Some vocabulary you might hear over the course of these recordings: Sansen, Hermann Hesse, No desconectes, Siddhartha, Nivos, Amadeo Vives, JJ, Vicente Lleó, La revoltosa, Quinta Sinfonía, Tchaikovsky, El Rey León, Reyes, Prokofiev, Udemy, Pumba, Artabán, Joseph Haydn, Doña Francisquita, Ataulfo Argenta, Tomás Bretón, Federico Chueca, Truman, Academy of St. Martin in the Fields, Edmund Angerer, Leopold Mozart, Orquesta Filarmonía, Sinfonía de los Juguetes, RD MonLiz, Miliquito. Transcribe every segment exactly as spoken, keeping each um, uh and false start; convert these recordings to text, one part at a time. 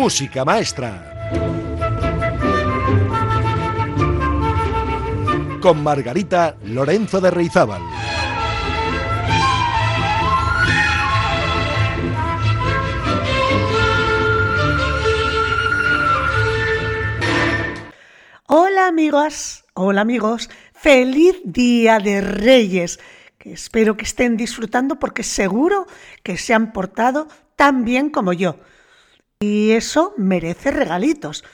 Música Maestra. Con Margarita Lorenzo de Reizábal. Hola amigas, hola amigos, feliz Día de Reyes, que espero que estén disfrutando porque seguro que se han portado tan bien como yo. Y eso merece regalitos,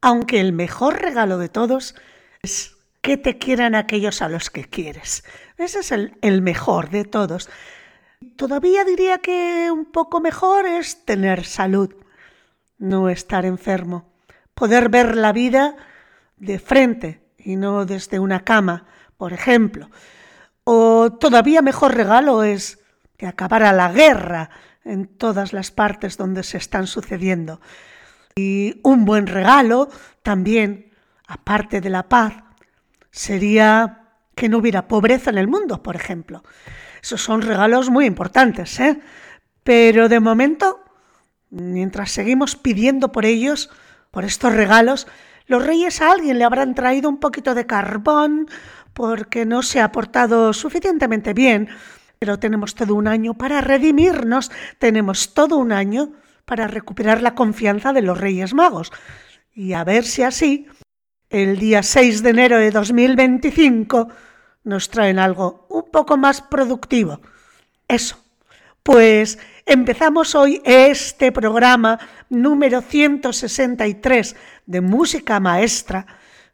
aunque el mejor regalo de todos es que te quieran aquellos a los que quieres. Ese es el, el mejor de todos. Todavía diría que un poco mejor es tener salud, no estar enfermo, poder ver la vida de frente y no desde una cama, por ejemplo. O todavía mejor regalo es que acabara la guerra en todas las partes donde se están sucediendo. Y un buen regalo también, aparte de la paz, sería que no hubiera pobreza en el mundo, por ejemplo. Esos son regalos muy importantes, ¿eh? Pero de momento, mientras seguimos pidiendo por ellos, por estos regalos, los reyes a alguien le habrán traído un poquito de carbón porque no se ha portado suficientemente bien, pero tenemos todo un año para redimirnos, tenemos todo un año para recuperar la confianza de los Reyes Magos. Y a ver si así, el día seis de enero de dos mil veinticinco, nos traen algo un poco más productivo. Eso. Pues empezamos hoy este programa número ciento sesenta y tres de Música Maestra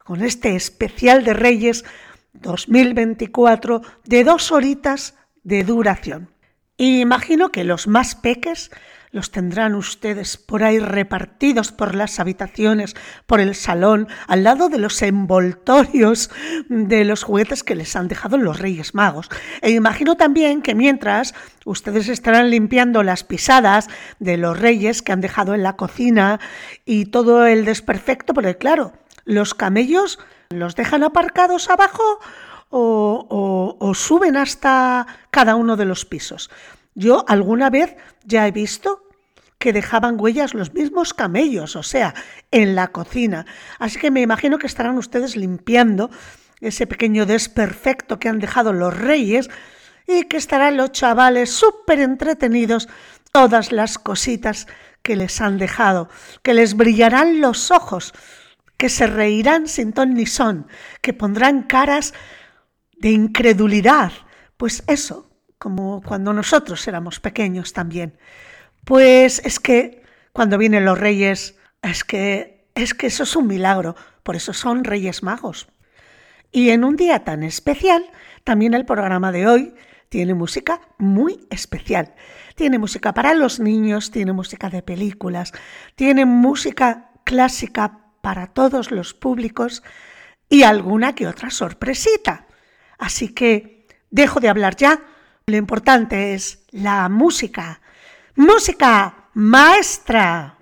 con este especial de Reyes dos mil veinticuatro de dos horitas de duración. Imagino que los más peques los tendrán ustedes por ahí repartidos por las habitaciones, por el salón, al lado de los envoltorios de los juguetes que les han dejado los Reyes Magos. E imagino también que mientras ustedes estarán limpiando las pisadas de los reyes que han dejado en la cocina y todo el desperfecto, porque claro, los camellos los dejan aparcados abajo o, o, o suben hasta cada uno de los pisos. Yo alguna vez ya he visto que dejaban huellas los mismos camellos, o sea, en la cocina. Así que me imagino que estarán ustedes limpiando ese pequeño desperfecto que han dejado los reyes y que estarán los chavales súper entretenidos todas las cositas que les han dejado, que les brillarán los ojos, que se reirán sin ton ni son, que pondrán caras de incredulidad. Pues eso, como cuando nosotros éramos pequeños también. Pues es que cuando vienen los reyes, es que, es que eso es un milagro, por eso son Reyes Magos. Y en un día tan especial, también el programa de hoy tiene música muy especial. Tiene música para los niños, tiene música de películas, tiene música clásica para todos los públicos y alguna que otra sorpresita. Así que dejo de hablar ya. Lo importante es la música. ¡Música maestra!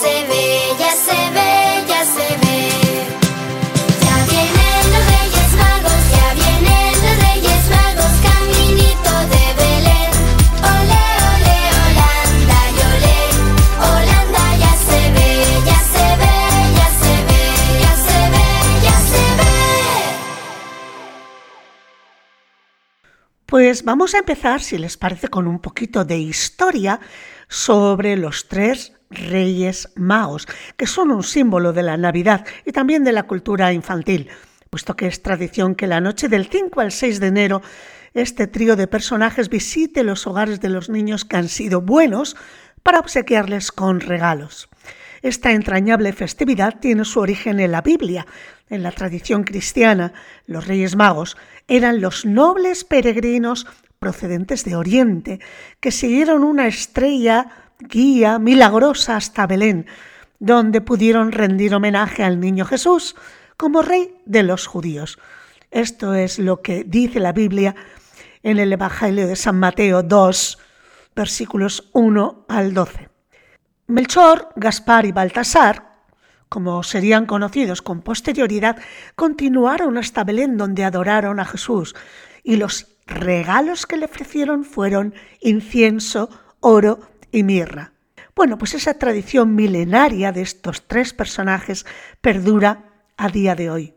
Ya se ve, ya se ve, ya se ve. Pues vamos a empezar, si les parece, con un poquito de historia sobre los tres Reyes Magos, que son un símbolo de la Navidad y también de la cultura infantil, puesto que es tradición que la noche del cinco al seis de enero este trío de personajes visite los hogares de los niños que han sido buenos para obsequiarles con regalos. Esta entrañable festividad tiene su origen en la Biblia. En la tradición cristiana, los Reyes Magos eran los nobles peregrinos procedentes de Oriente que siguieron una estrella guía milagrosa hasta Belén, donde pudieron rendir homenaje al niño Jesús como rey de los judíos. Esto es lo que dice la Biblia en el Evangelio de San Mateo dos, versículos uno al doce. Melchor, Gaspar y Baltasar, como serían conocidos con posterioridad, continuaron hasta Belén, donde adoraron a Jesús, y los regalos que le ofrecieron fueron incienso, oro y mirra. Bueno, pues esa tradición milenaria de estos tres personajes perdura a día de hoy.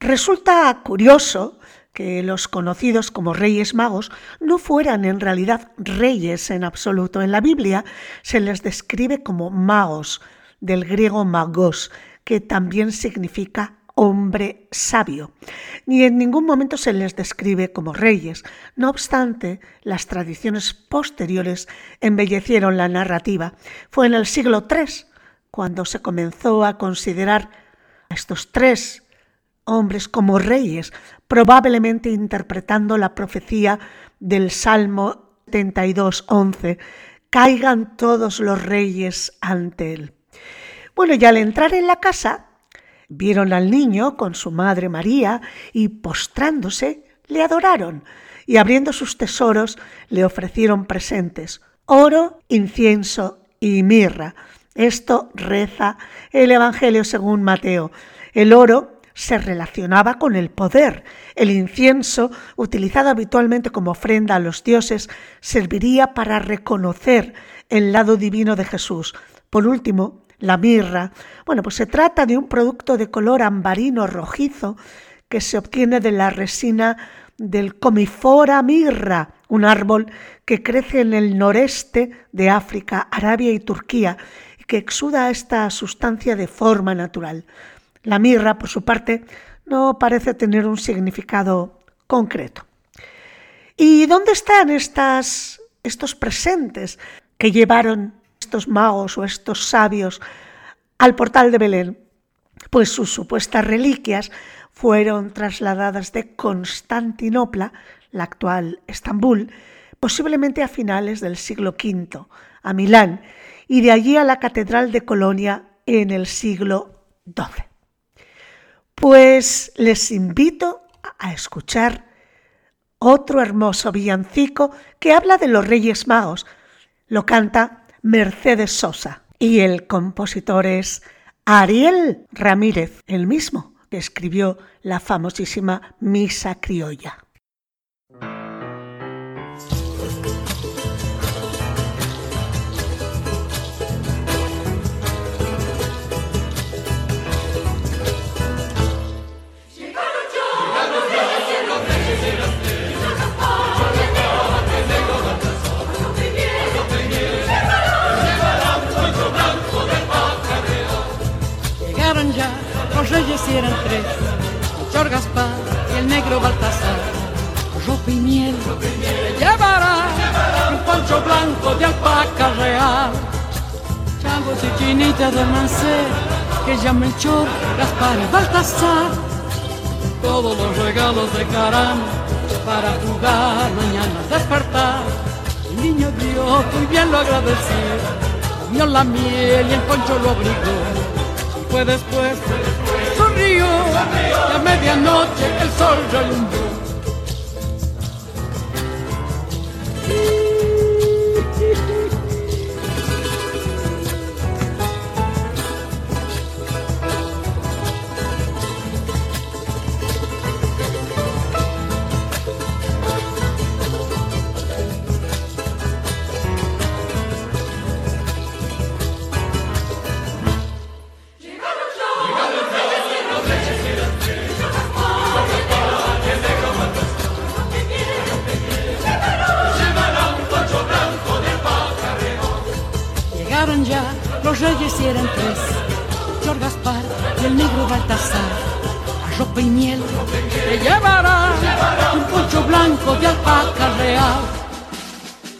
Resulta curioso que los conocidos como Reyes Magos no fueran en realidad reyes en absoluto. En la Biblia se les describe como magos, del griego magos, que también significa hombre sabio. Ni en ningún momento se les describe como reyes. No obstante, las tradiciones posteriores embellecieron la narrativa. Fue en el siglo tres cuando se comenzó a considerar a estos tres hombres como reyes, probablemente interpretando la profecía del Salmo setenta y dos, once, «Caigan todos los reyes ante él». Bueno, y al entrar en la casa, vieron al niño con su madre María y, postrándose, le adoraron y, abriendo sus tesoros, le ofrecieron presentes, oro, incienso y mirra. Esto reza el Evangelio según Mateo. El oro se relacionaba con el poder. El incienso, utilizado habitualmente como ofrenda a los dioses, serviría para reconocer el lado divino de Jesús. Por último, la mirra. Bueno, pues se trata de un producto de color ambarino rojizo que se obtiene de la resina del comifora mirra, un árbol que crece en el noreste de África, Arabia y Turquía, y que exuda esta sustancia de forma natural. La mirra, por su parte, no parece tener un significado concreto. ¿Y dónde están estas, estos presentes que llevaron estos magos o estos sabios al portal de Belén? Pues sus supuestas reliquias fueron trasladadas de Constantinopla, la actual Estambul, posiblemente a finales del siglo quinto, a Milán, y de allí a la Catedral de Colonia en el siglo doce. Pues les invito a escuchar otro hermoso villancico que habla de los Reyes Magos. Lo canta Mercedes Sosa y el compositor es Ariel Ramírez, el mismo que escribió la famosísima Misa Criolla. Los reyes eran tres, Melchor, Gaspar y el negro Baltasar. Ropa y miel te llevará, un poncho blanco de alpaca real, chavos y chinitas de Mancés, que llama Melchor, Gaspar y Baltasar. Todos los regalos dejarán para jugar, mañana despertar. El niño vio, muy bien lo agradeció, comió la miel y el poncho lo abrigó. Fue después, sonrió, y a medianoche el sol relumbró. Llegaron los reyes, los reyes eran tres, Gaspar, Juan Diego, Flores y Ravel. llegaron ya, los reyes y eran tres, Flor Gaspar y el negro Baltasar. A ropa y miel te llevarán, un poncho blanco de alpaca real,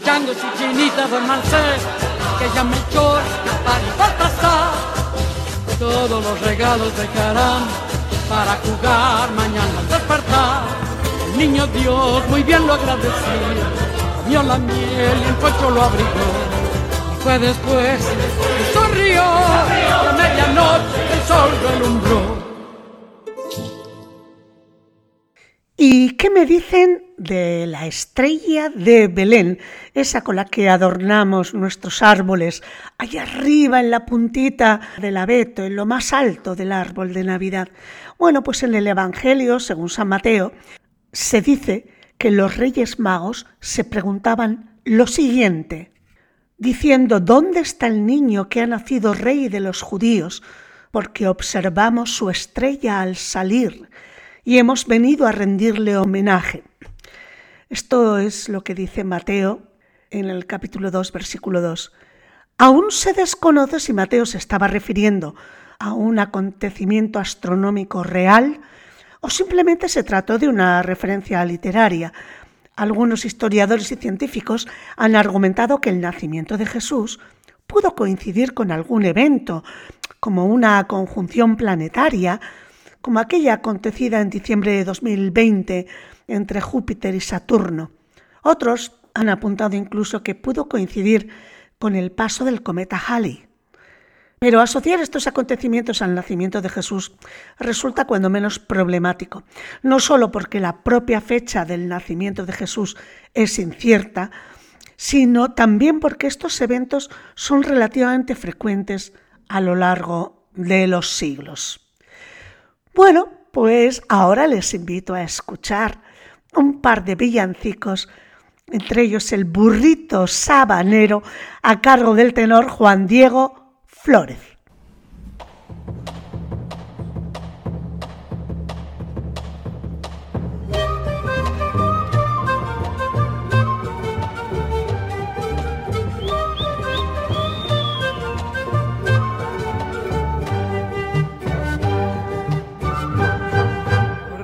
echando su chinita de Marcés, que llama el Chor, Gaspar y Baltasar. Todos los regalos dejarán para jugar mañana al despertar. El niño Dios muy bien lo agradeció, vio la miel y el poncho lo abrigó. Y fue después que sonrió, y a medianoche el sol lo alumbró. ¿Y qué me dicen de la estrella de Belén, esa con la que adornamos nuestros árboles, allá arriba en la puntita del abeto, en lo más alto del árbol de Navidad? Bueno, pues en el Evangelio, según San Mateo, se dice que los Reyes Magos se preguntaban lo siguiente, diciendo: ¿dónde está el niño que ha nacido rey de los judíos? Porque observamos su estrella al salir y hemos venido a rendirle homenaje. Esto es lo que dice Mateo en el capítulo dos, versículo dos. Aún se desconoce si Mateo se estaba refiriendo a un acontecimiento astronómico real o simplemente se trató de una referencia literaria. Algunos historiadores y científicos han argumentado que el nacimiento de Jesús pudo coincidir con algún evento, como una conjunción planetaria, como aquella acontecida en diciembre de dos mil veinte entre Júpiter y Saturno. Otros han apuntado incluso que pudo coincidir con el paso del cometa Halley. Pero asociar estos acontecimientos al nacimiento de Jesús resulta cuando menos problemático, no solo porque la propia fecha del nacimiento de Jesús es incierta, sino también porque estos eventos son relativamente frecuentes a lo largo de los siglos. Bueno, pues ahora les invito a escuchar un par de villancicos, entre ellos el burrito sabanero a cargo del tenor Juan Diego Flores.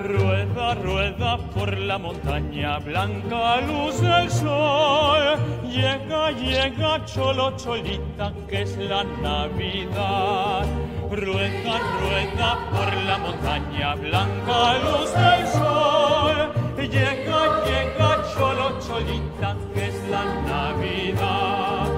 Rueda, rueda por la montaña blanca, luz del sol. Llega, llega, cholo, cholita, que es la Navidad. Rueda, rueda por la montaña blanca, luz del sol. Llega, llega, cholo, cholita, que es la Navidad.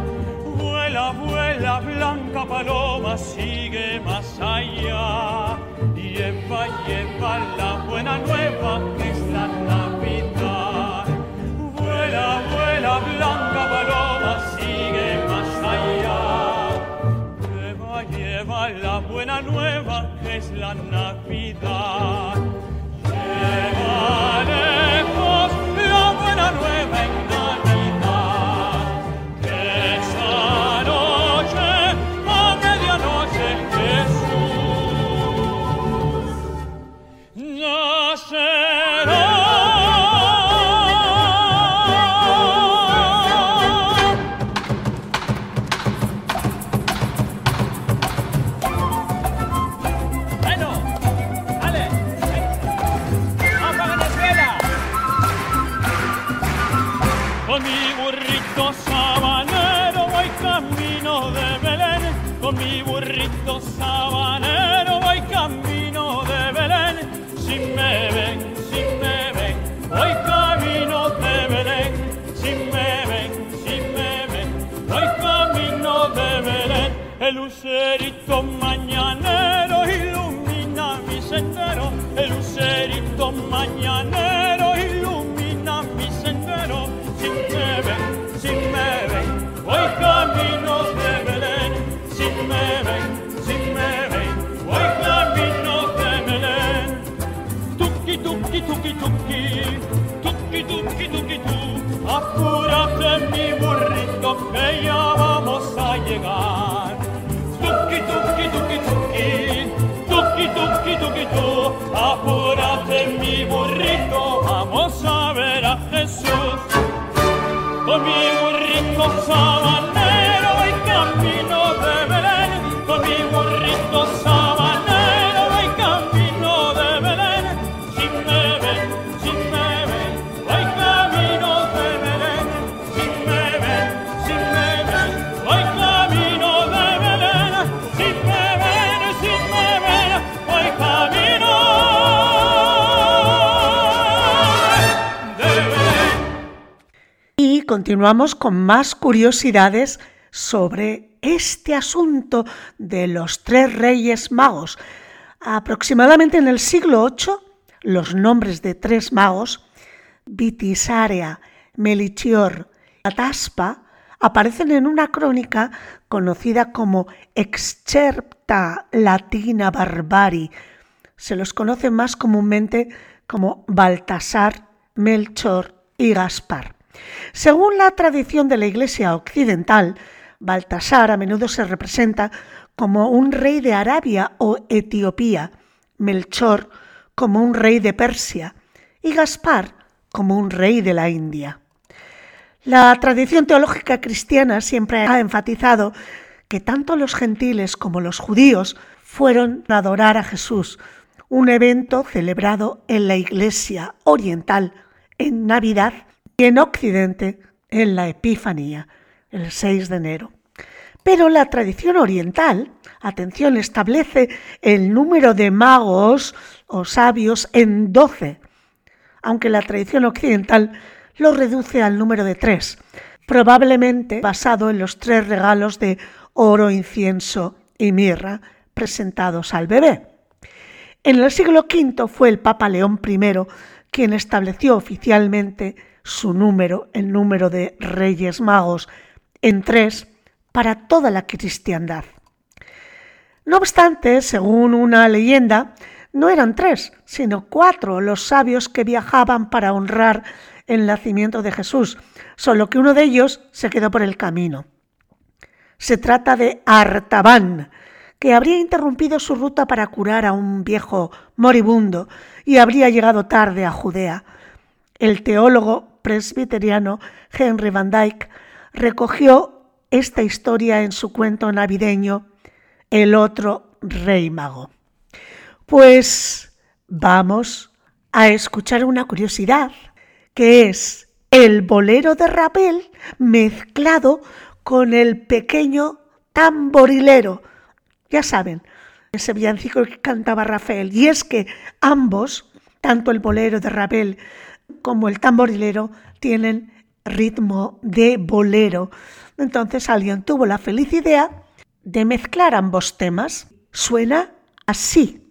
Vuela, vuela, blanca paloma, sigue más allá. Lleva, lleva la buena nueva, que es la Navidad. Vuela, vuela, blanca paloma, sigue más allá. Lleva, lleva la buena nueva, que es la Navidad. Llevaremos la buena nueva en Navidad. Esa noche, a medianoche, Jesús nacerá. Con mi burrito sabanero voy camino de Belén. Si me ven, si me ven, voy camino de Belén. Si me ven, si me ven, voy camino de Belén. El lucerito mañanero ilumina mi sendero. El lucerito mañanero ilumina mi sendero. Si me ven, si me ven, voy camino de Belén. Si me ven, si me ven, voy camino de Belén. Tuki, tuki, tuki, tuki, tuki, tuki, tuki, tu. Apúrate mi burrito que ya vamos a llegar. Tuki, tuki, tuki, tuki, tuki, tuki, tuki, tu. Apúrate mi burrito, vamos a ver a Jesús. Con mi burrito sabanero voy camino de Belén. continuamos con más curiosidades sobre este asunto de los tres Reyes Magos. Aproximadamente en el siglo ocho, los nombres de tres magos, Vitisarea, Melchior y Ataspa, aparecen en una crónica conocida como Excerpta Latina Barbari. Se los conoce más comúnmente como Baltasar, Melchor y Gaspar. Según la tradición de la Iglesia occidental, Baltasar a menudo se representa como un rey de Arabia o Etiopía, Melchor como un rey de Persia y Gaspar como un rey de la India. La tradición teológica cristiana siempre ha enfatizado que tanto los gentiles como los judíos fueron a adorar a Jesús, un evento celebrado en la Iglesia oriental en Navidad y en Occidente en la Epifanía, el seis de enero. Pero la tradición oriental, atención, establece el número de magos o sabios en doce, aunque la tradición occidental lo reduce al número de tres, probablemente basado en los tres regalos de oro, incienso y mirra presentados al bebé. En el siglo quinto fue el Papa León primero quien estableció oficialmente su número, el número de Reyes Magos, en tres para toda la cristiandad. No obstante, según una leyenda, no eran tres, sino cuatro los sabios que viajaban para honrar el nacimiento de Jesús, solo que uno de ellos se quedó por el camino. Se trata de Artabán, que habría interrumpido su ruta para curar a un viejo moribundo y habría llegado tarde a Judea. El teólogo presbiteriano Henry van Dyke recogió esta historia en su cuento navideño El otro rey mago. Pues vamos a escuchar una curiosidad, que es el bolero de Ravel mezclado con el pequeño tamborilero. Ya saben, ese villancico que cantaba Rafael. Y es que ambos, tanto el bolero de Ravel como el tamborilero, tienen ritmo de bolero. Entonces alguien tuvo la feliz idea de mezclar ambos temas. Suena así.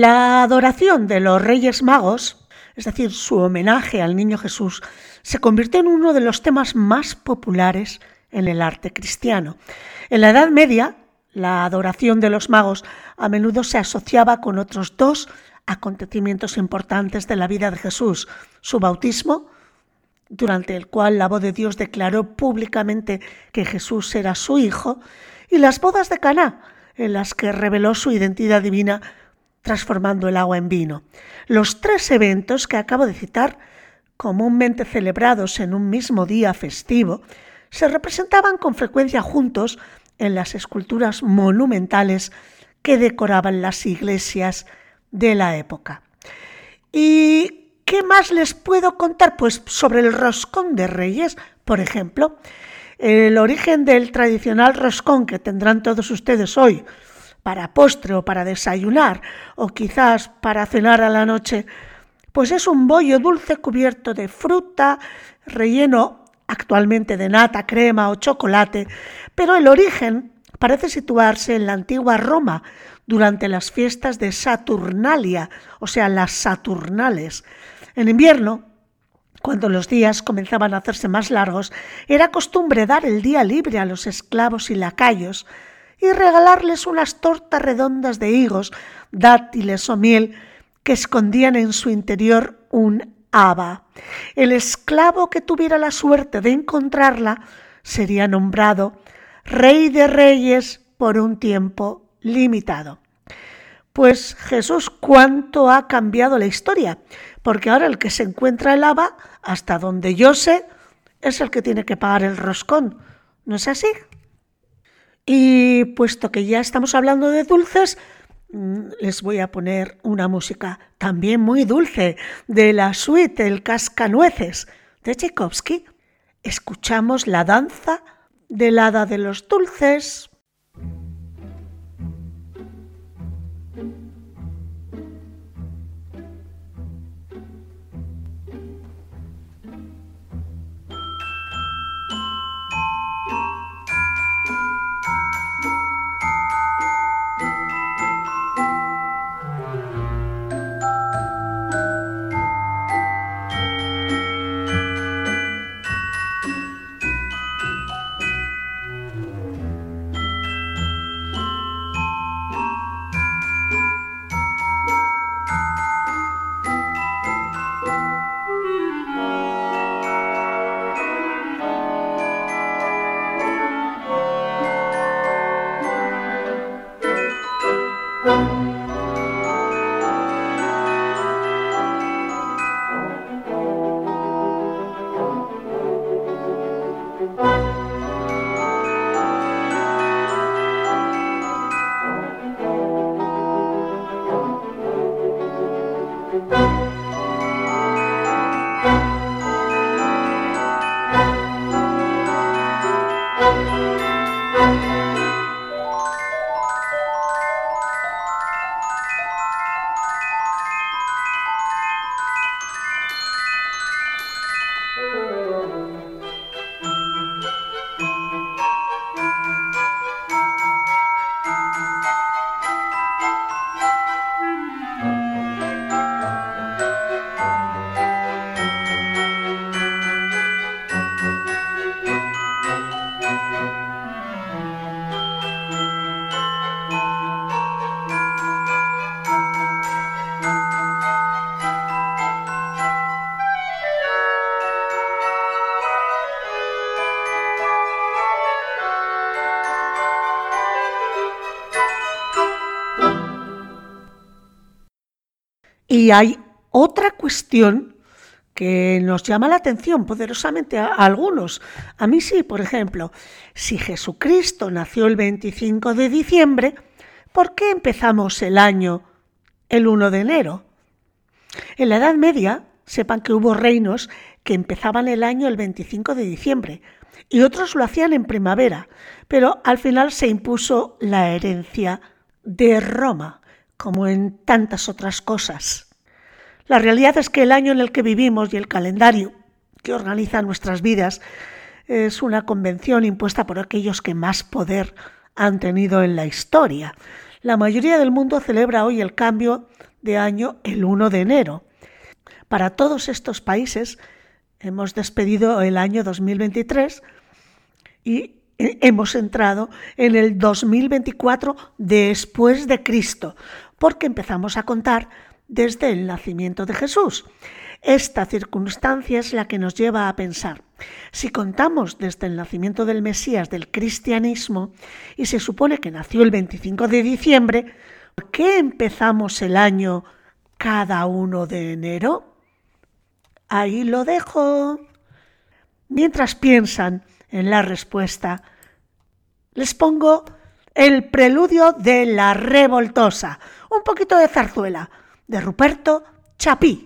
La adoración de los Reyes Magos, es decir, su homenaje al Niño Jesús, se convirtió en uno de los temas más populares en el arte cristiano. En la Edad Media, la adoración de los magos a menudo se asociaba con otros dos acontecimientos importantes de la vida de Jesús: su bautismo, durante el cual la voz de Dios declaró públicamente que Jesús era su hijo, y las bodas de Caná, en las que reveló su identidad divina transformando el agua en vino. Los tres eventos que acabo de citar, comúnmente celebrados en un mismo día festivo, se representaban con frecuencia juntos en las esculturas monumentales que decoraban las iglesias de la época. ¿Y qué más les puedo contar? Pues sobre el roscón de Reyes, por ejemplo. El origen del tradicional roscón que tendrán todos ustedes hoy para postre o para desayunar, o quizás para cenar a la noche, pues es un bollo dulce cubierto de fruta, relleno actualmente de nata, crema o chocolate, pero el origen parece situarse en la antigua Roma, durante las fiestas de Saturnalia, o sea, las Saturnales. En invierno, cuando los días comenzaban a hacerse más largos, era costumbre dar el día libre a los esclavos y lacayos, y regalarles unas tortas redondas de higos, dátiles o miel que escondían en su interior un haba. El esclavo que tuviera la suerte de encontrarla sería nombrado Rey de Reyes por un tiempo limitado. Pues Jesús, ¿cuánto ha cambiado la historia? Porque ahora el que se encuentra el haba, hasta donde yo sé, es el que tiene que pagar el roscón, ¿no es así? Y puesto que ya estamos hablando de dulces, les voy a poner una música también muy dulce, de la suite El Cascanueces, de Tchaikovsky. Escuchamos la danza del Hada de los Dulces. Y hay otra cuestión que nos llama la atención poderosamente a algunos. A mí sí, por ejemplo, si Jesucristo nació el veinticinco de diciembre, ¿por qué empezamos el año el uno de enero? En la Edad Media, sepan que hubo reinos que empezaban el año el veinticinco de diciembre y otros lo hacían en primavera, pero al final se impuso la herencia de Roma, como en tantas otras cosas. La realidad es que el año en el que vivimos y el calendario que organiza nuestras vidas es una convención impuesta por aquellos que más poder han tenido en la historia. La mayoría del mundo celebra hoy el cambio de año el primero de enero. Para todos estos países hemos despedido el año dos mil veintitrés y hemos entrado en el dos mil veinticuatro después de Cristo, porque empezamos a contar desde el nacimiento de Jesús. Esta circunstancia es la que nos lleva a pensar, si contamos desde el nacimiento del Mesías del cristianismo y se supone que nació el veinticinco de diciembre, ¿por qué empezamos el año cada primero de enero? Ahí lo dejo. Mientras piensan en la respuesta, les pongo el preludio de La Revoltosa, un poquito de zarzuela, de Ruperto Chapí.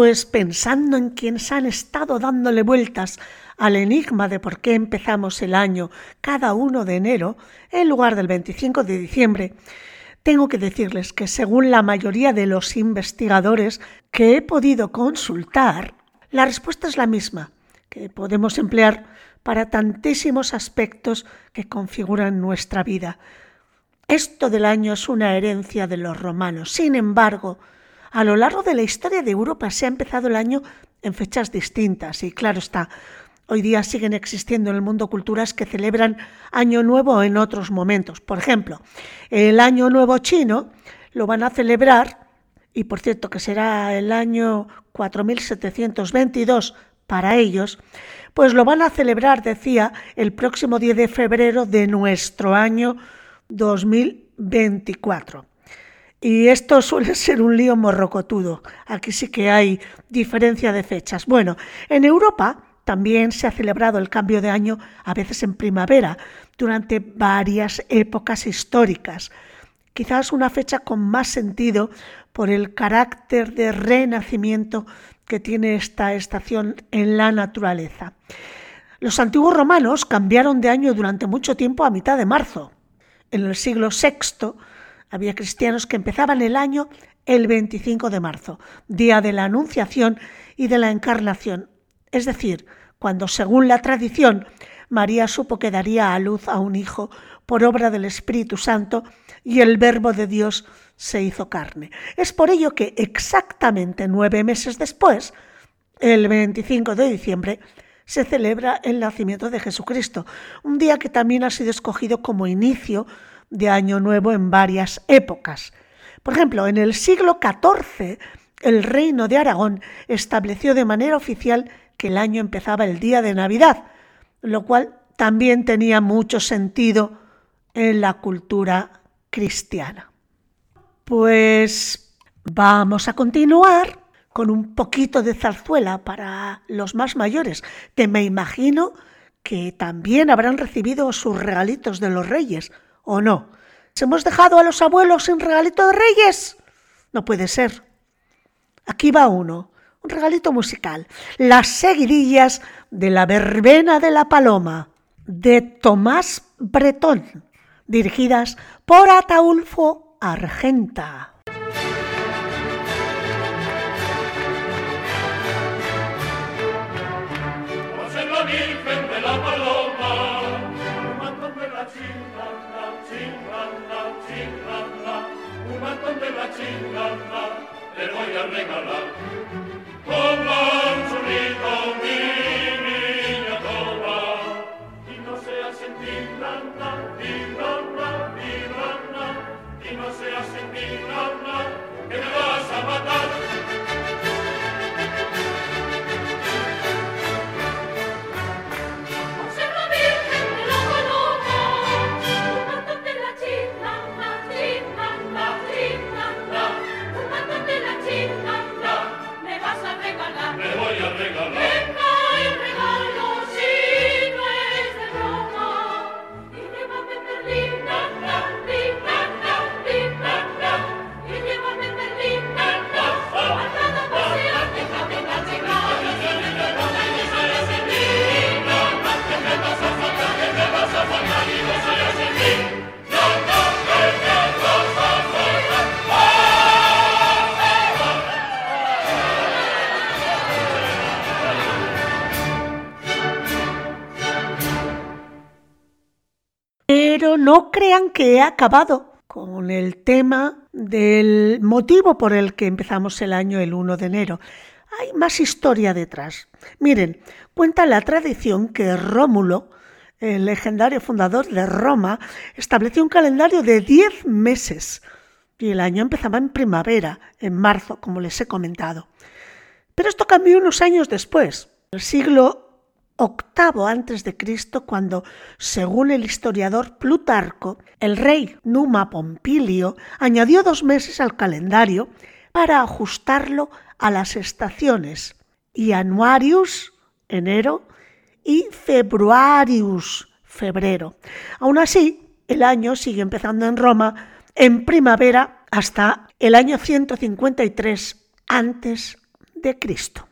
pues pensando en quienes han estado dándole vueltas al enigma de por qué empezamos el año cada uno de enero en lugar del veinticinco de diciembre, tengo que decirles que según la mayoría de los investigadores que he podido consultar, la respuesta es la misma, que podemos emplear para tantísimos aspectos que configuran nuestra vida. Esto del año es una herencia de los romanos. Sin embargo, a lo largo de la historia de Europa se ha empezado el año en fechas distintas y, claro está, hoy día siguen existiendo en el mundo culturas que celebran Año Nuevo en otros momentos. Por ejemplo, el Año Nuevo chino lo van a celebrar, y por cierto que será el año cuatro mil setecientos veintidós para ellos, pues lo van a celebrar, decía, el próximo diez de febrero de nuestro año dos mil veinticuatro. Y esto suele ser un lío morrocotudo. Aquí sí que hay diferencia de fechas. Bueno, en Europa también se ha celebrado el cambio de año, a veces en primavera, durante varias épocas históricas. Quizás una fecha con más sentido por el carácter de renacimiento que tiene esta estación en la naturaleza. Los antiguos romanos cambiaron de año durante mucho tiempo a mitad de marzo. En el siglo sexto, había cristianos que empezaban el año el veinticinco de marzo, día de la Anunciación y de la Encarnación, es decir, cuando, según la tradición, María supo que daría a luz a un hijo por obra del Espíritu Santo y el Verbo de Dios se hizo carne. Es por ello que exactamente nueve meses después, el veinticinco de diciembre, se celebra el nacimiento de Jesucristo, un día que también ha sido escogido como inicio de Año Nuevo en varias épocas. Por ejemplo, en el siglo catorce, el Reino de Aragón estableció de manera oficial que el año empezaba el día de Navidad, lo cual también tenía mucho sentido en la cultura cristiana. Pues vamos a continuar con un poquito de zarzuela para los más mayores, que me imagino que también habrán recibido sus regalitos de los Reyes. ¿O no? ¿Se hemos dejado a los abuelos sin regalito de Reyes? No puede ser. Aquí va uno, un regalito musical. Las seguidillas de la Verbena de la Paloma, de Tomás Bretón, dirigidas por Ataulfo Argenta. Le voy a regalar toma un chulito, mi niña, toma. Y no seas en tirana, tirana, tirana. Y no seas en tirana, que me vas a matar. Pero no crean que he acabado con el tema del motivo por el que empezamos el año el uno de enero. Hay más historia detrás. Miren, cuenta la tradición que Rómulo, el legendario fundador de Roma, estableció un calendario de diez meses y el año empezaba en primavera, en marzo, como les he comentado. Pero esto cambió unos años después, el siglo octavo antes de Cristo, cuando, según el historiador Plutarco, el rey Numa Pompilio añadió dos meses al calendario para ajustarlo a las estaciones Januarius, enero, y Februarius, febrero. Aún así, el año sigue empezando en Roma en primavera hasta el año ciento cincuenta y tres antes de Cristo.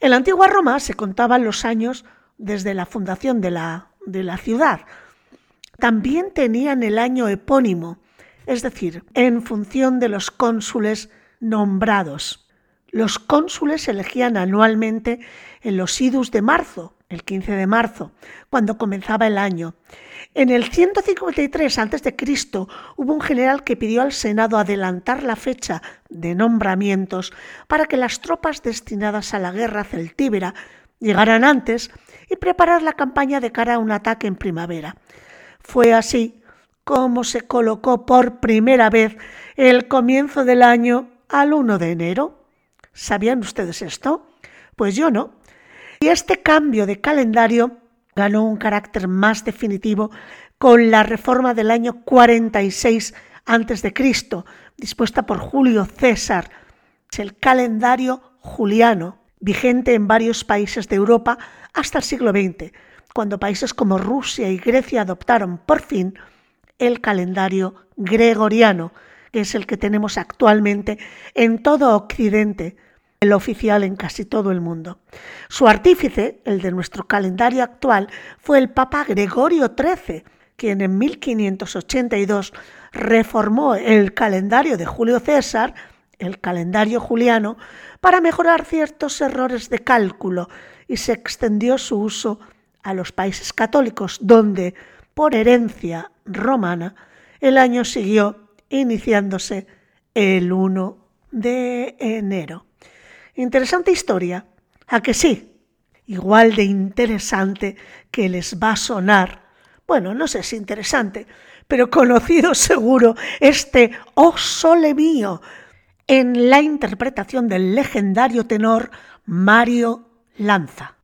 En la antigua Roma se contaban los años desde la fundación de la, de la ciudad. También tenían el año epónimo, es decir, en función de los cónsules nombrados. Los cónsules se elegían anualmente en los idus de marzo, el quince de marzo, cuando comenzaba el año. En el ciento cincuenta y tres antes de Cristo hubo un general que pidió al Senado adelantar la fecha de nombramientos para que las tropas destinadas a la guerra celtíbera llegaran antes y preparar la campaña de cara a un ataque en primavera. Fue así como se colocó por primera vez el comienzo del año al primero de enero. ¿Sabían ustedes esto? Pues yo no. Y este cambio de calendario ganó un carácter más definitivo con la reforma del año cuarenta y seis antes de Cristo, dispuesta por Julio César. Es el calendario juliano, vigente en varios países de Europa hasta el siglo veinte, cuando países como Rusia y Grecia adoptaron por fin el calendario gregoriano, que es el que tenemos actualmente en todo Occidente, el oficial en casi todo el mundo. Su artífice, el de nuestro calendario actual, fue el Papa Gregorio trece, quien en mil quinientos ochenta y dos reformó el calendario de Julio César, el calendario juliano, para mejorar ciertos errores de cálculo, y se extendió su uso a los países católicos, donde, por herencia romana, el año siguió iniciándose el primero de enero. Interesante historia, ¿a que sí? Igual de interesante que les va a sonar, bueno, no sé si interesante, pero conocido seguro este "Oh sole mío" en la interpretación del legendario tenor Mario Lanza.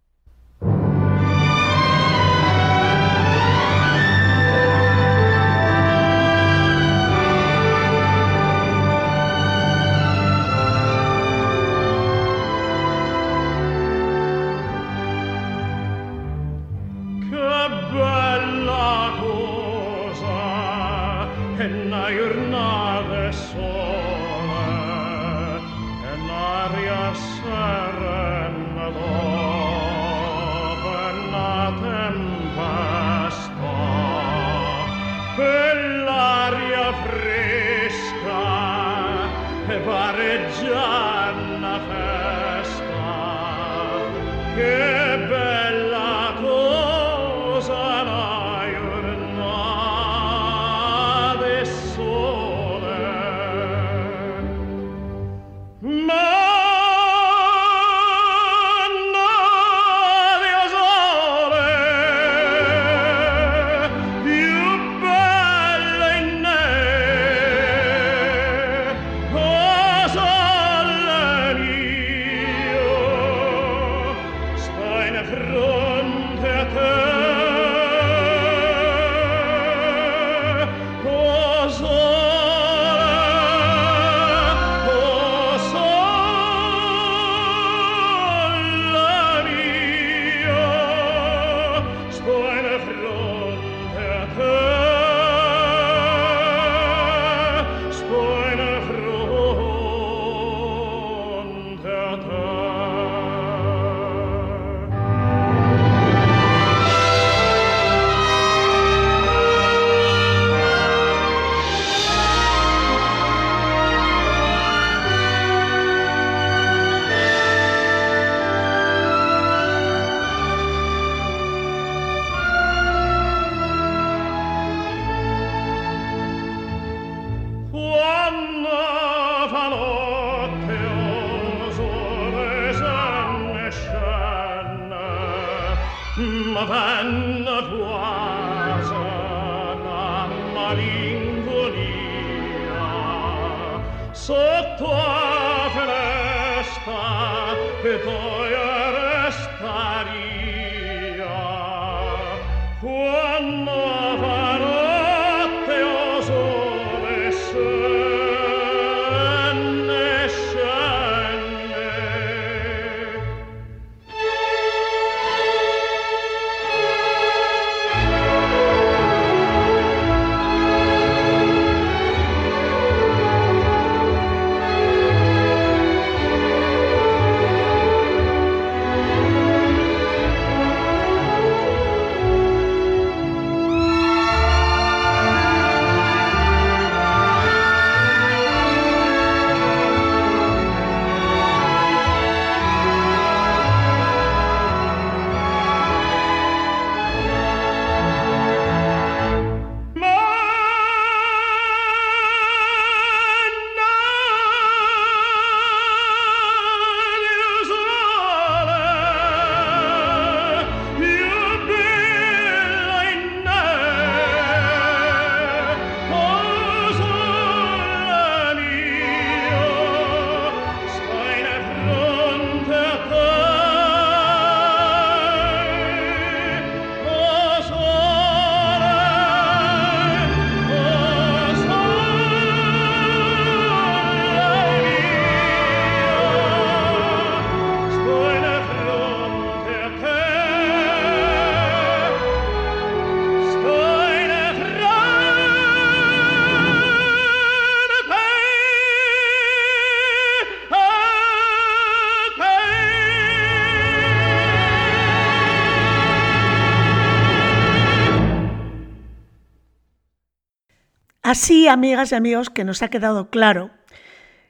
Así, amigas y amigos, que nos ha quedado claro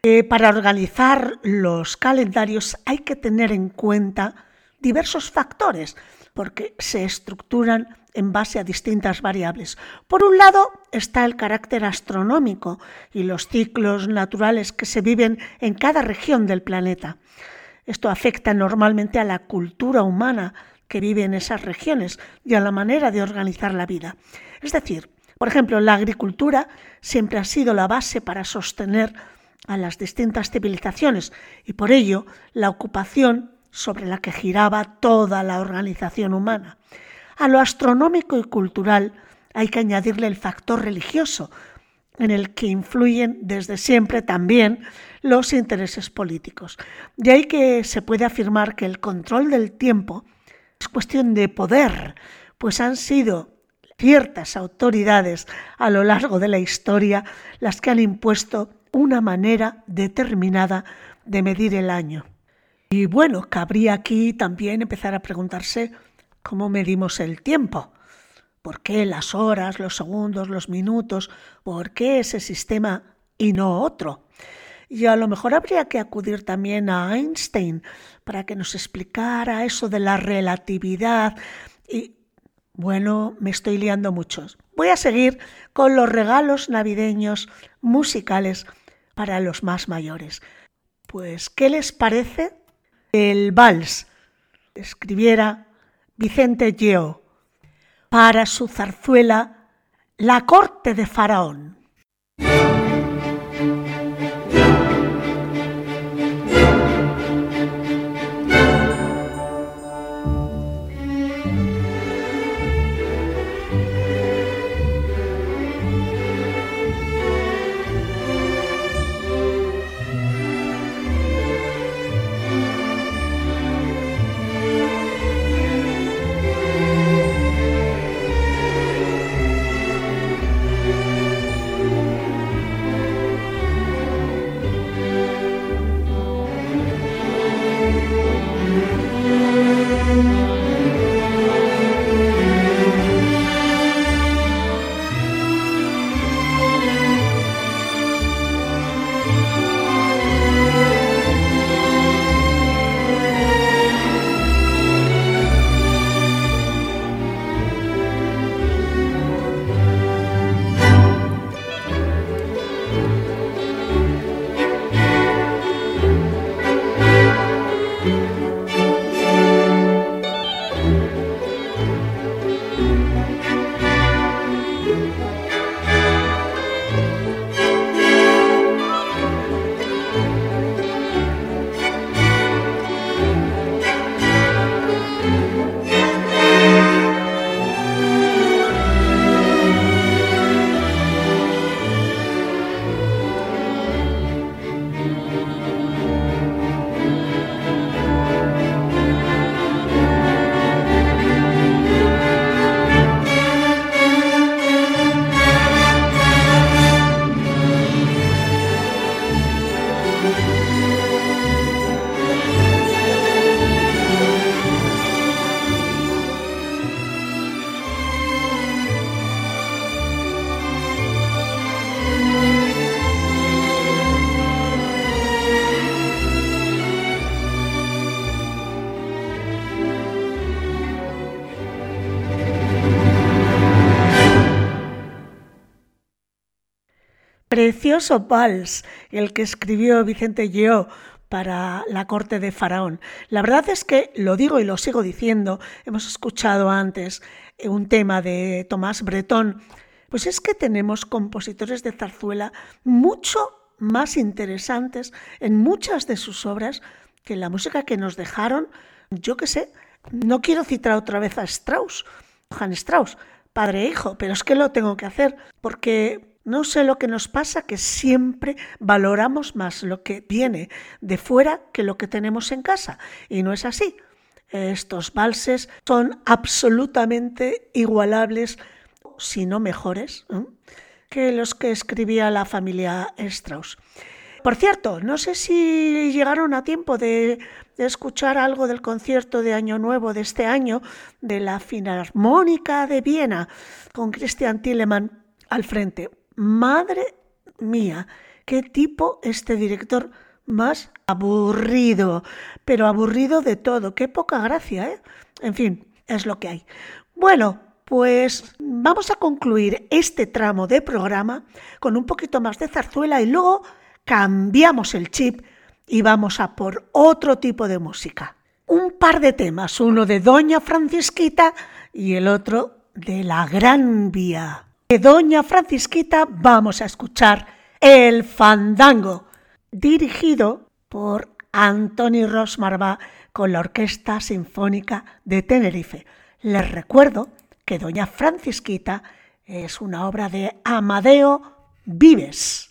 que para organizar los calendarios hay que tener en cuenta diversos factores, porque se estructuran en base a distintas variables. Por un lado está el carácter astronómico y los ciclos naturales que se viven en cada región del planeta. Esto afecta normalmente a la cultura humana que vive en esas regiones y a la manera de organizar la vida. Es decir, por ejemplo, la agricultura siempre ha sido la base para sostener a las distintas civilizaciones y por ello la ocupación sobre la que giraba toda la organización humana. A lo astronómico y cultural hay que añadirle el factor religioso, en el que influyen desde siempre también los intereses políticos. De ahí que se puede afirmar que el control del tiempo es cuestión de poder, pues han sido ciertas autoridades a lo largo de la historia las que han impuesto una manera determinada de medir el año. Y bueno, cabría aquí también empezar a preguntarse cómo medimos el tiempo, por qué las horas, los segundos, los minutos, por qué ese sistema y no otro. Y a lo mejor habría que acudir también a Einstein para que nos explicara eso de la relatividad. Y bueno, me estoy liando mucho. Voy a seguir con los regalos navideños musicales para los más mayores. Pues, ¿qué les parece? El vals escribiera Vicente Lleó para su zarzuela La corte de Faraón. Precioso vals, el que escribió Vicente Lleó para la corte de Faraón. La verdad es que, lo digo y lo sigo diciendo, hemos escuchado antes un tema de Tomás Bretón, pues es que tenemos compositores de zarzuela mucho más interesantes en muchas de sus obras que la música que nos dejaron, yo qué sé, no quiero citar otra vez a Strauss, Hans Strauss, padre e hijo, pero es que lo tengo que hacer porque... No sé lo que nos pasa, que siempre valoramos más lo que viene de fuera que lo que tenemos en casa. Y no es así. Estos valses son absolutamente igualables, si no mejores, ¿eh? que los que escribía la familia Strauss. Por cierto, no sé si llegaron a tiempo de, de escuchar algo del concierto de Año Nuevo de este año de la Filarmónica de Viena con Christian Tilleman al frente. madre mía, qué tipo este director más aburrido, pero aburrido de todo, qué poca gracia, ¿eh? En fin, es lo que hay. Bueno, pues vamos a concluir este tramo de programa con un poquito más de zarzuela y luego cambiamos el chip y vamos a por otro tipo de música. Un par de temas, uno de Doña Francisquita y el otro de La Gran Vía. De Doña Francisquita vamos a escuchar El Fandango, dirigido por Anthony Rosmarbá con la Orquesta Sinfónica de Tenerife. Les recuerdo que Doña Francisquita es una obra de Amadeo Vives.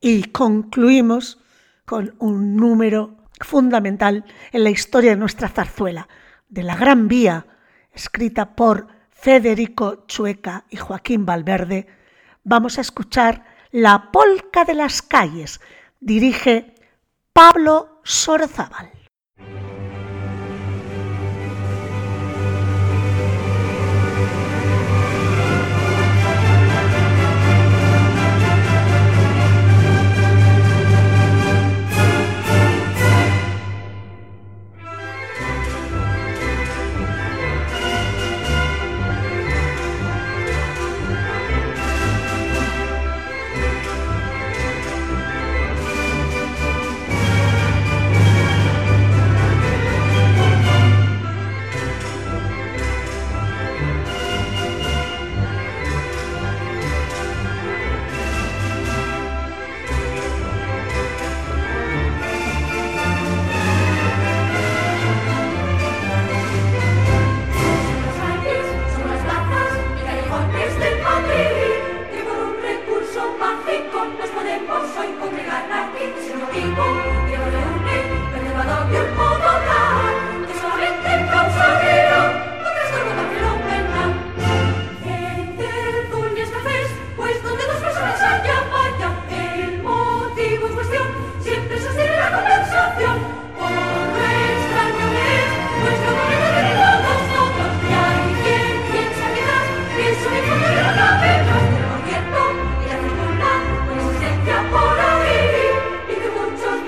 Y concluimos con un número fundamental en la historia de nuestra zarzuela, de La Gran Vía, escrita por Federico Chueca y Joaquín Valverde. Vamos a escuchar La polca de las calles, dirige Pablo Sorozábal.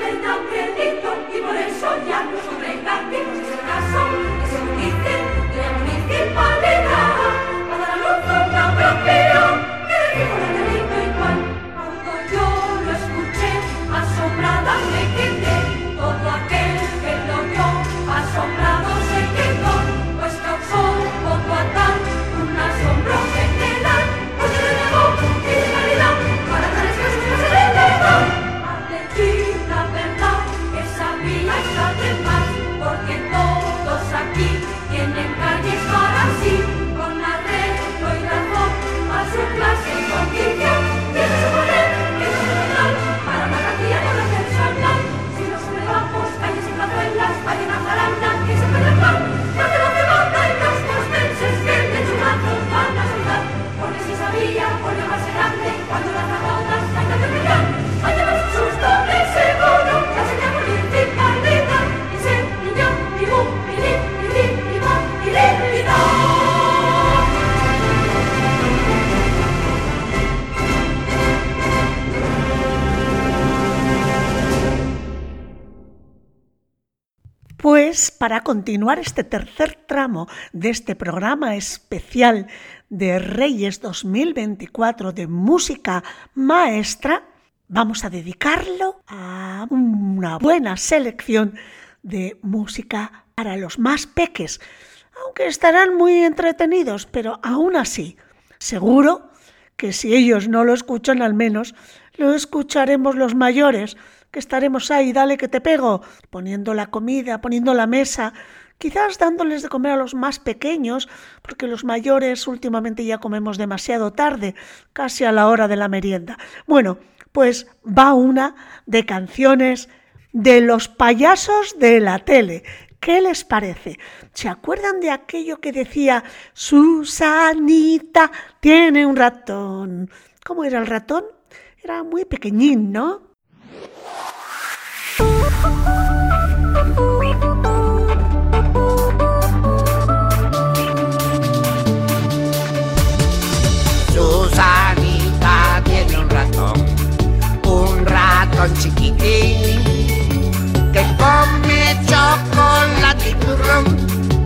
Gracias. pues para continuar este tercer tramo de este programa especial de Reyes dos mil veinticuatro de Música Maestra, vamos a dedicarlo a una buena selección de música para los más peques, aunque estarán muy entretenidos, pero aún así, seguro que si ellos no lo escuchan, al menos lo escucharemos los mayores, que estaremos ahí, dale que te pego, poniendo la comida, poniendo la mesa, quizás dándoles de comer a los más pequeños, porque los mayores últimamente ya comemos demasiado tarde, casi a la hora de la merienda. Bueno, pues va una de canciones de los payasos de la tele. ¿Qué les parece? ¿Se acuerdan de aquello que decía Susanita tiene un ratón? ¿Cómo era el ratón? Era muy pequeñín, ¿no? Susanita tiene un ratón, un ratón chiquitín, que come chocolate y turrón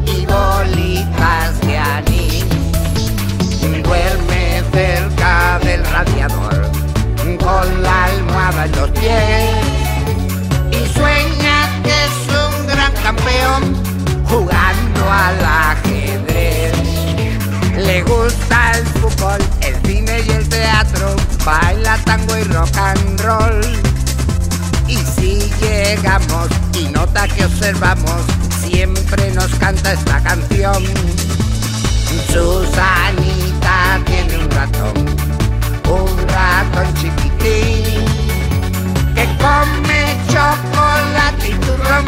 y bolitas de anís. Duerme cerca del radiador, con la almohada en los pies, sueña que es un gran campeón jugando al ajedrez. Le gusta el fútbol, el cine y el teatro, baila tango y rock and roll. Y si llegamos y nota que observamos, siempre nos canta esta canción. Susanita tiene un ratón, un ratón chiquitín, que come chocolate y turrón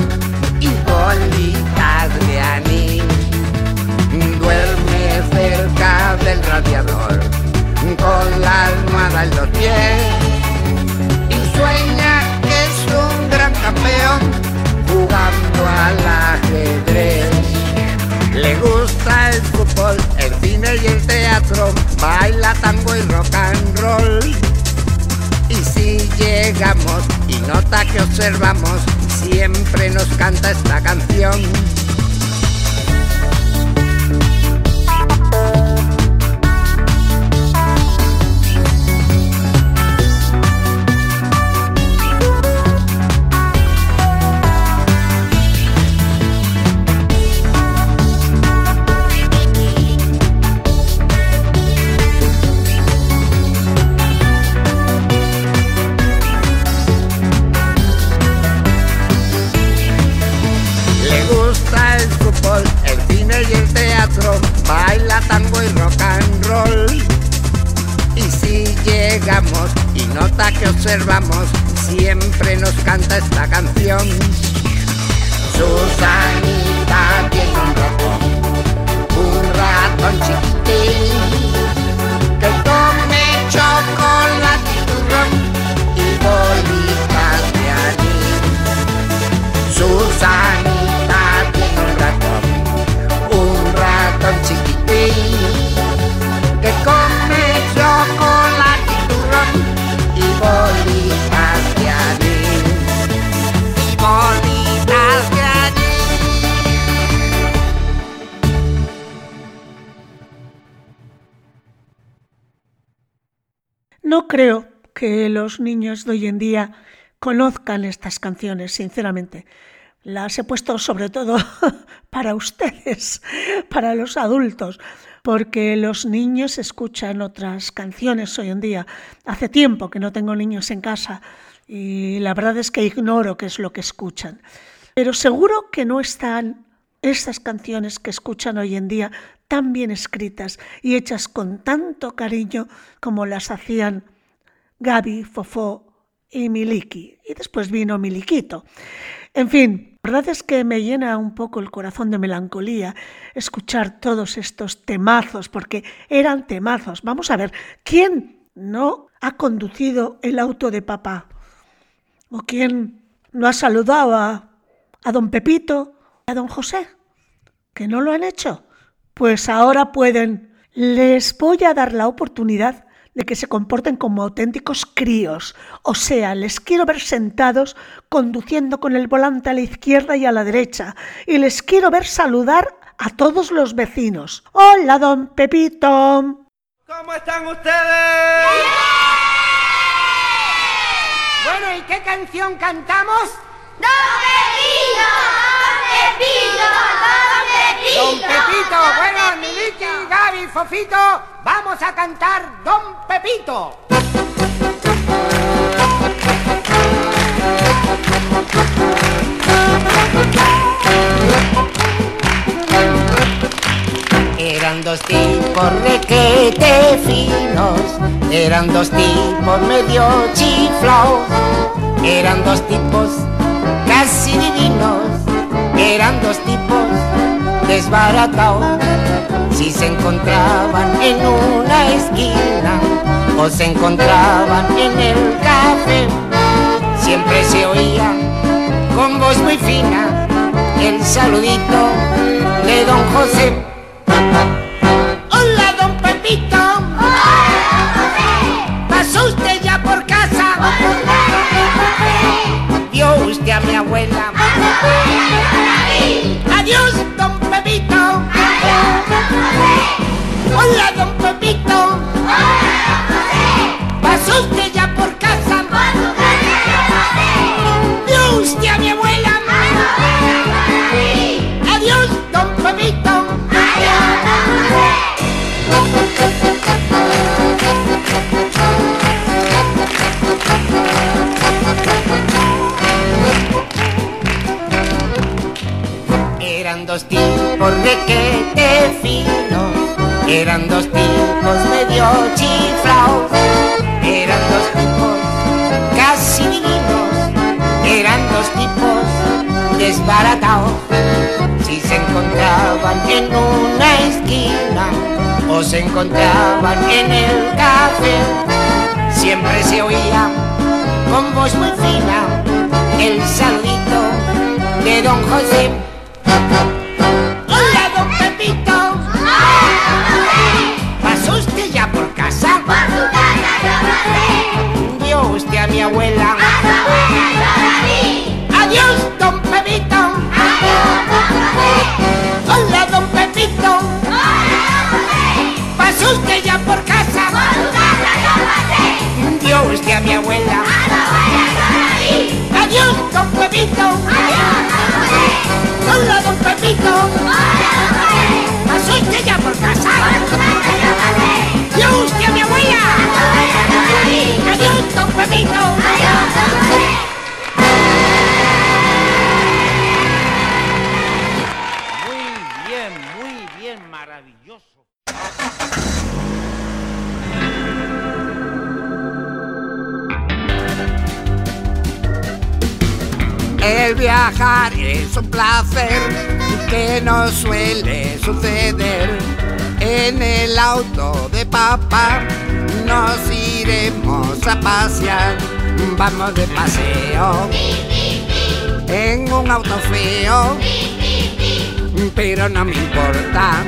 y bolitas de anís. Duerme cerca del radiador, con la almohada en los pies, y sueña que es un gran campeón jugando al ajedrez. Le gusta el fútbol, el cine y el teatro, baila tango y rock and roll. Y si llegamos y nota que observamos, siempre nos canta esta canción. Baila tango y rock and roll. Y si llegamos y nota que observamos, siempre nos canta esta canción. Susanita tiene un ratón, un ratón chiquitín, que come chocolate y turrón y bolitas de anís. Susanita tiene un ratón, chiquitín, que come chocolate y turrón y bolitas de anís, y bolitas de anís. No creo que los niños de hoy en día conozcan estas canciones, sinceramente. Las he puesto sobre todo para ustedes, para los adultos, porque los niños escuchan otras canciones hoy en día. Hace tiempo que no tengo niños en casa y la verdad es que ignoro qué es lo que escuchan. Pero seguro que no están esas canciones que escuchan hoy en día tan bien escritas y hechas con tanto cariño como las hacían Gaby, Fofó y Miliki. Y después vino Miliquito. En fin, la verdad es que me llena un poco el corazón de melancolía escuchar todos estos temazos, porque eran temazos. Vamos a ver, ¿quién no ha conducido el auto de papá? ¿O quién no ha saludado a, a don Pepito, a don José? ¿Que no lo han hecho? Pues ahora pueden. Les voy a dar la oportunidad de que se comporten como auténticos críos, o sea, les quiero ver sentados conduciendo con el volante a la izquierda y a la derecha, y les quiero ver saludar a todos los vecinos. ¡Hola, don Pepito! ¿Cómo están ustedes? ¡Sí! Bueno, ¿y qué canción cantamos? ¡Don Pepito! ¡Don Pepito! ¡Don Pepito! ¡Don Pepito! Don Pepito. Bueno, Miliki, Gaby, Fofito, vamos a cantar Don Pepito. Eran dos tipos requete finos, eran dos tipos medio chiflaos, eran dos tipos casi divinos, eran dos tipos desbarataos. Si se encontraban en una esquina o se encontraban en el café, siempre se oía con voz muy fina el saludito de don José. Hola, don Pepito. Hola, José. ¿Pasó usted ya por casa? Hola, José. ¿Vio usted a mi abuela? Hola, adiós, don Pepito. Adiós, don José. Hola, don Pepito. Hola, José. ¿Pasó usted ya por casa? Hola, José. ¿Vio usted a mi abuela? Hola, adiós, don Pepito. Eran dos tipos requete finos, eran dos tipos medio chiflaos, eran dos tipos casi divinos, eran dos tipos desbarataos. Si se encontraban en una esquina o se encontraban en el café, siempre se oía con voz muy fina el saludito de don José. Hola, don Pepito. Hola, José. ¿Pasó usted ya por casa? Por su casa, don José. ¿Vio usted a mi abuela? A su abuela, don David. Adiós, don Pepito. Adiós, don José. Hola, don Pepito. Hola, José. ¿Pasó usted ya por casa? Por su casa, don José. ¿Vio usted a mi abuela? A su abuela, don David. Adiós, don Pepito. Adiós, don José. Hola, don Pepito. Hola, pasó usted ya por casa. Yo usted a mi abuela. Adiós, don Pepito. Adiós, don José. Muy bien, muy bien, maravilloso. El viajar es un placer que no suele suceder. En el auto de papá nos iremos a pasear. Vamos de paseo en un auto feo, pero no me importa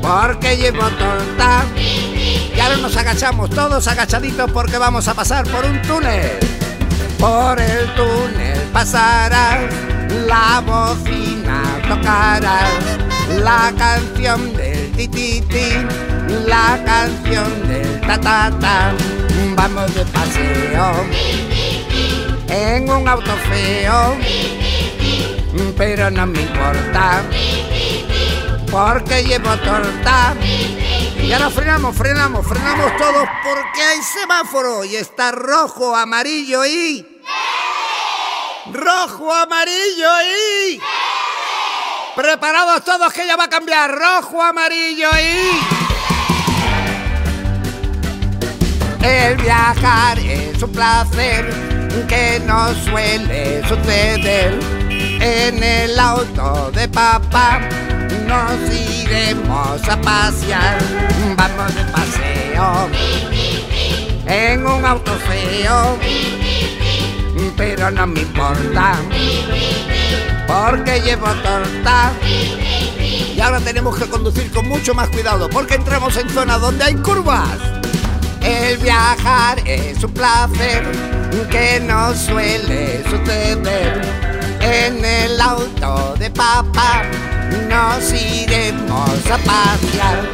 porque llevo torta. Y ahora nos agachamos todos agachaditos porque vamos a pasar por un túnel. Por el túnel pasarás, la bocina tocarás, la canción del tititi, la canción del tatata. Vamos de paseo en un auto feo, pero no me importa porque llevo torta. Y ahora frenamos, frenamos, frenamos todos porque hay semáforo y está rojo, amarillo y... ¡Rojo, amarillo y...! ¡Sí! ¡Preparados todos que ya va a cambiar! ¡Rojo, amarillo y...! El viajar es un placer que no suele suceder. En el auto de papá nos iremos a pasear. Vamos de paseo en un auto feo, pero no me importa porque llevo torta. Y ahora tenemos que conducir con mucho más cuidado porque entramos en zona donde hay curvas. El viajar es un placer que no suele suceder. En el auto de papá nos iremos a pasear.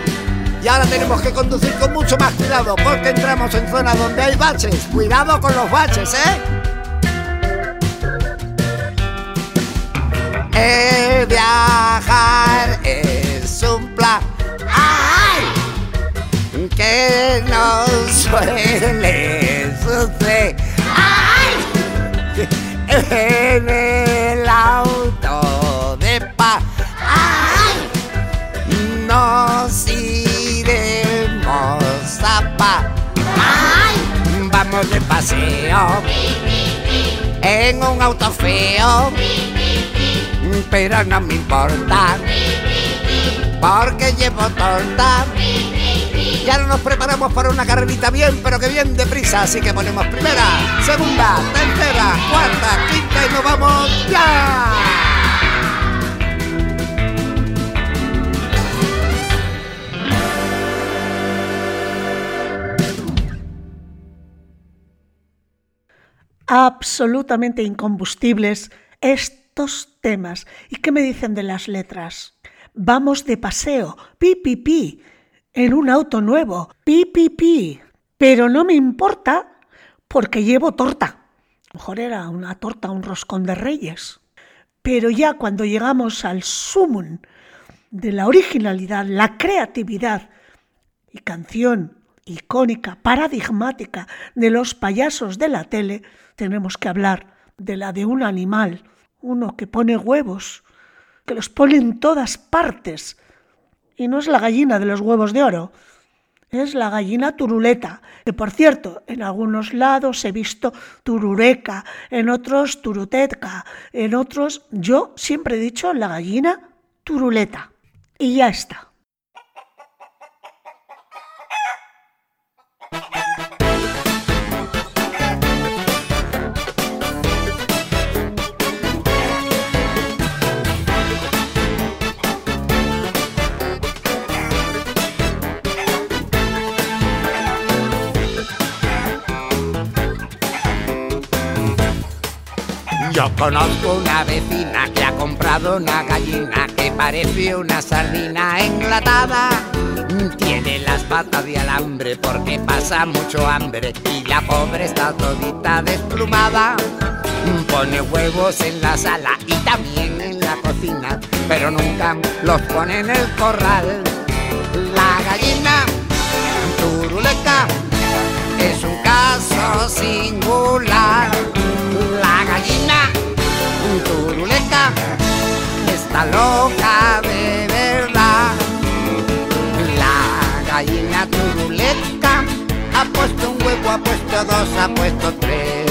Y ahora tenemos que conducir con mucho más cuidado porque entramos en zonas donde hay baches. Cuidado con los baches, ¿eh? El viajar es un placer que no suele suceder. ¡Ay! En el auto de paz, ¡ay! Nos iremos a paz, ¡ay! Vamos de paseo en un auto feo, pero no me importa porque llevo torta. Y ahora nos preparamos para una carrerita bien, pero que bien deprisa. Así que ponemos primera, segunda, tercera, cuarta, quinta y nos vamos ya. Absolutamente incombustibles estos temas. ¿Y qué me dicen de las letras? Vamos de paseo, pi, pi, pi. En un auto nuevo, pi, pi, pi, pero no me importa porque llevo torta. A lo mejor era una torta, un roscón de Reyes. Pero ya cuando llegamos al sumum de la originalidad, la creatividad y canción icónica, paradigmática de los payasos de la tele, tenemos que hablar de la de un animal, uno que pone huevos, que los pone en todas partes. Y no es la gallina de los huevos de oro, es la gallina turuleta, que por cierto, en algunos lados he visto turureca, en otros turuteca, en otros, yo siempre he dicho la gallina turuleta. Y ya está. Yo conozco una vecina que ha comprado una gallina que parece una sardina enlatada. Tiene las patas de alambre porque pasa mucho hambre y la pobre está todita desplumada. Pone huevos en la sala y también en la cocina, pero nunca los pone en el corral. La gallina turuleca es un caso singular. La gallina turuleta está loca de verdad. La gallina turuleta ha puesto un huevo, ha puesto dos, ha puesto tres.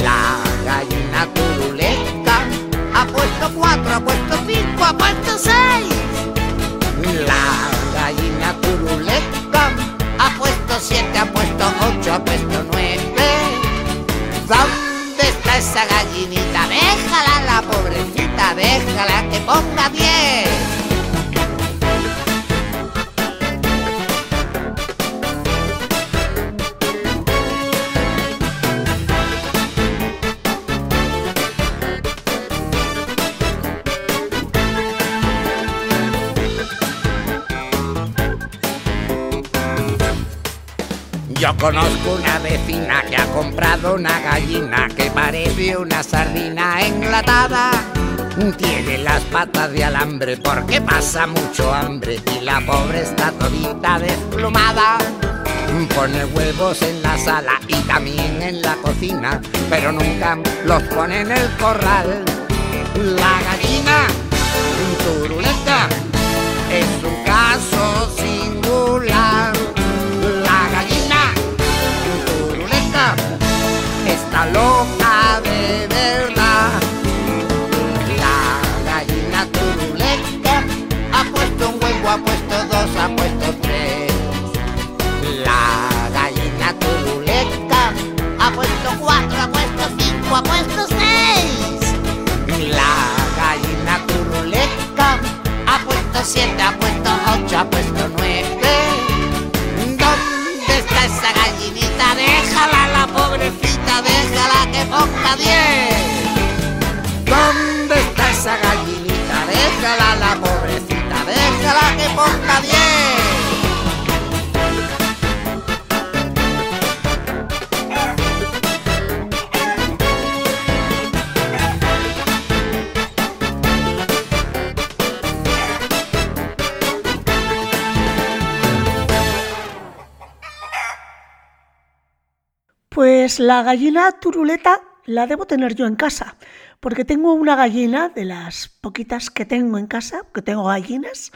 La gallina turuleta ha puesto cuatro, ha puesto cinco, ha puesto seis. La gallina turuleta ha puesto siete, ha puesto ocho, ha puesto nueve. ¿Dónde está esa gallinita? Déjala, la pobrecita, déjala que ponga diez. Yo conozco una vecina que ha comprado una gallina que parece una sardina enlatada. Tiene las patas de alambre porque pasa mucho hambre y la pobre está todita desplumada. Pone huevos en la sala y también en la cocina, pero nunca los pone en el corral. La gallina turuleta es un caso singular. Está loca de verdad. La gallina turuleta ha puesto un huevo, ha puesto dos, ha puesto tres. La gallina turuleta ha puesto cuatro, ha puesto cinco, ha puesto seis. La gallina turuleta ha puesto siete, ha puesto ocho, ha puesto Pues la gallina turuleta la debo tener yo en casa, porque tengo una gallina, de las poquitas que tengo en casa, que tengo gallinas,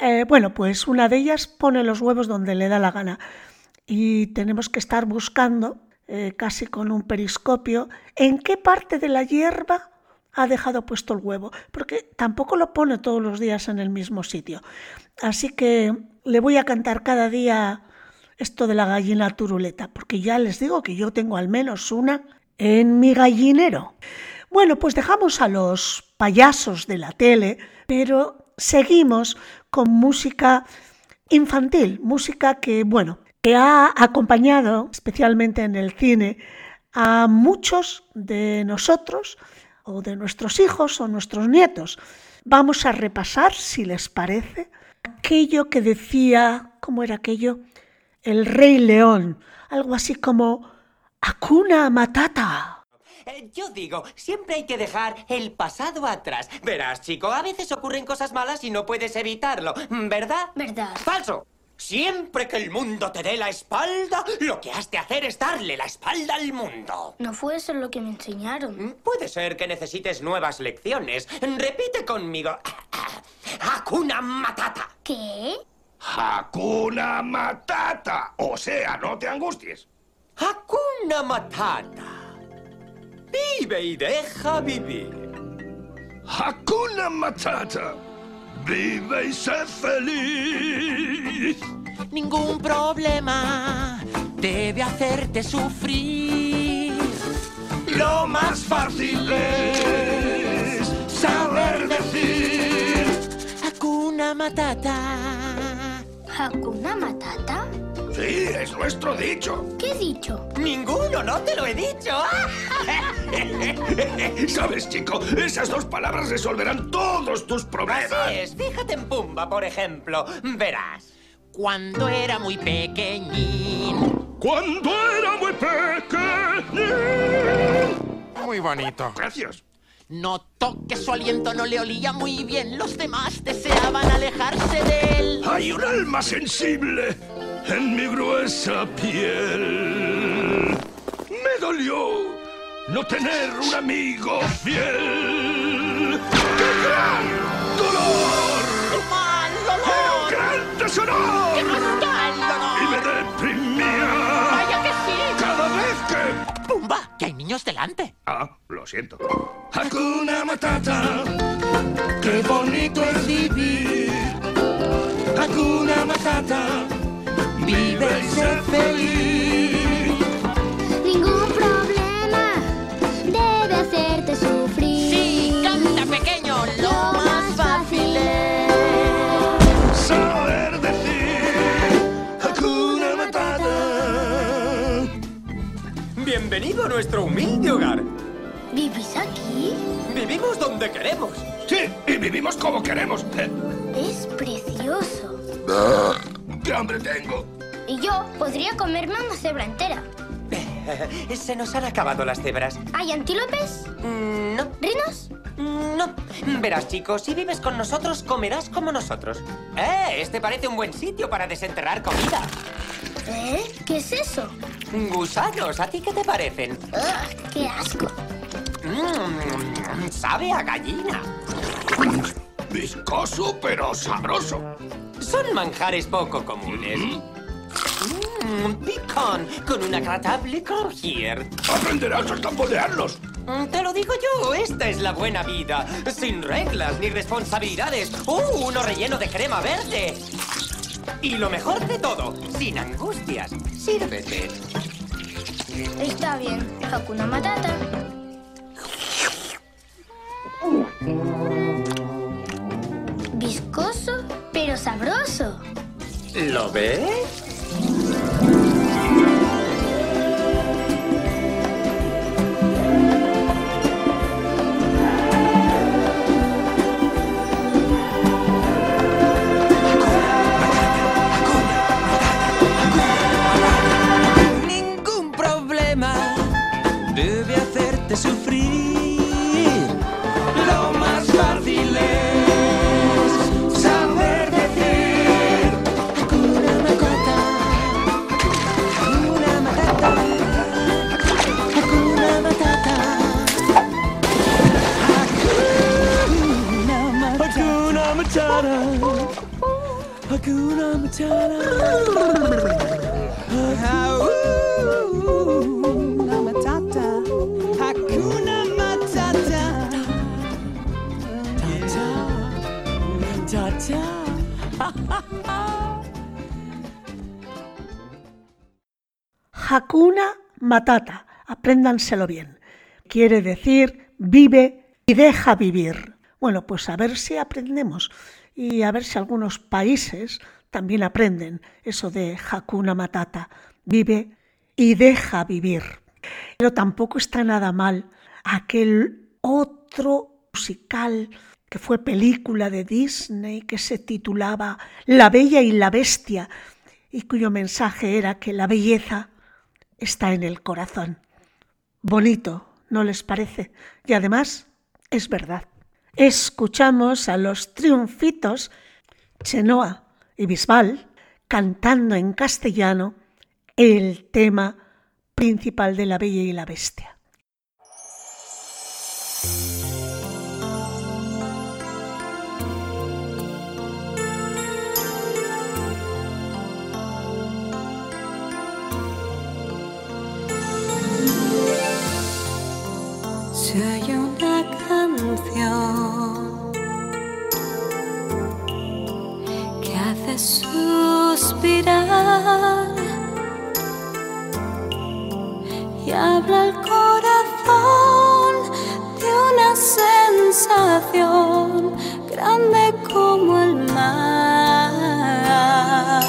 eh, bueno, pues una de ellas pone los huevos donde le da la gana y tenemos que estar buscando, eh, casi con un periscopio, en qué parte de la hierba ha dejado puesto el huevo, porque tampoco lo pone todos los días en el mismo sitio. Así que le voy a cantar cada día esto de la gallina turuleta, porque ya les digo que yo tengo al menos una en mi gallinero. Bueno, pues dejamos a los payasos de la tele, pero seguimos con música infantil, música que, bueno, que ha acompañado, especialmente en el cine, a muchos de nosotros, o de nuestros hijos o nuestros nietos. Vamos a repasar, si les parece, aquello que decía, ¿cómo era aquello? El Rey León, algo así como Hakuna Matata. Yo digo, siempre hay que dejar el pasado atrás. Verás, chico, a veces ocurren cosas malas y no puedes evitarlo, ¿verdad? ¿Verdad? ¡Falso! Siempre que el mundo te dé la espalda, lo que has de hacer es darle la espalda al mundo. No fue eso lo que me enseñaron. Puede ser que necesites nuevas lecciones. Repite conmigo. Hakuna Matata. ¿Qué? Hakuna Matata. O sea, no te angusties. Hakuna Matata. Vive y deja vivir. Hakuna Matata. Vive y sé feliz. Ningún problema debe hacerte sufrir. Lo más fácil es saber decir Hakuna Matata. ¿Hakuna Matata? Sí, es nuestro dicho. ¿Qué dicho? Ninguno, no te lo he dicho. Sabes, chico, esas dos palabras resolverán todos tus problemas. Así es, fíjate en Pumba, por ejemplo. Verás, cuando era muy pequeñín. Cuando era muy pequeñín. Muy bonito. Gracias. Notó que su aliento no le olía muy bien. Los demás deseaban alejarse de él. Hay un alma sensible en mi gruesa piel. Me dolió no tener un amigo fiel. ¡Qué gran dolor! ¡Qué mal dolor! ¡Qué gran deshonor! ¡Qué fatal dolor! Y me deprimía. ¡Vaya que sí! Cada vez que... ¡Pumba! ¡Que hay niños delante! Ah, lo siento. Hakuna Matata, qué bonito es vivir. Hakuna Matata, vive y ser feliz. Ningún problema debe hacerte sufrir. Sí, canta pequeño, lo más fácil es saber decir Hakuna Matata. Bienvenido a nuestro humilde hogar. ¿Vivís aquí? Vivimos donde queremos. Sí, y vivimos como queremos. Es precioso. ¡Qué hambre tengo! Y yo podría comerme una cebra entera. Se nos han acabado las cebras. ¿Hay antílopes? Mm, no. ¿Rinos? Mm, no. Verás, chicos, si vives con nosotros, comerás como nosotros. ¡Eh! Este parece un buen sitio para desenterrar comida. ¿Eh? ¿Qué es eso? Gusanos, ¿a ti qué te parecen? ¡Ugh! ¡Qué asco! Mm, sabe a gallina. Viscoso, pero sabroso. Son manjares poco comunes. Mm-hmm. Mmm, picón, con una agradable crujier. Aprenderás a camponearlos. Te lo digo yo, esta es la buena vida. Sin reglas ni responsabilidades. ¡Uh, uno relleno de crema verde! Y lo mejor de todo, sin angustias. Sírvete. Está bien, Hakuna Matata. Viscoso, pero sabroso. ¿Lo ves? Ningún problema debe hacerte sufrir. Lo más fácil es Hakuna Matata. Hakuna Matata. Hakuna Matata. Matata. Hakuna Matata. Apréndanselo bien. Quiere decir vive y deja vivir. Bueno, pues a ver si aprendemos y a ver si algunos países también aprenden eso de Hakuna Matata, vive y deja vivir. Pero tampoco está nada mal aquel otro musical que fue película de Disney que se titulaba La Bella y la Bestia y cuyo mensaje era que la belleza está en el corazón. Bonito, ¿no les parece? Y además es verdad. Escuchamos a los triunfitos Chenoa y Bisbal cantando en castellano el tema principal de La Bella y la Bestia. Si hay una canción que hace suspirar y habla el corazón de una sensación grande como el mar,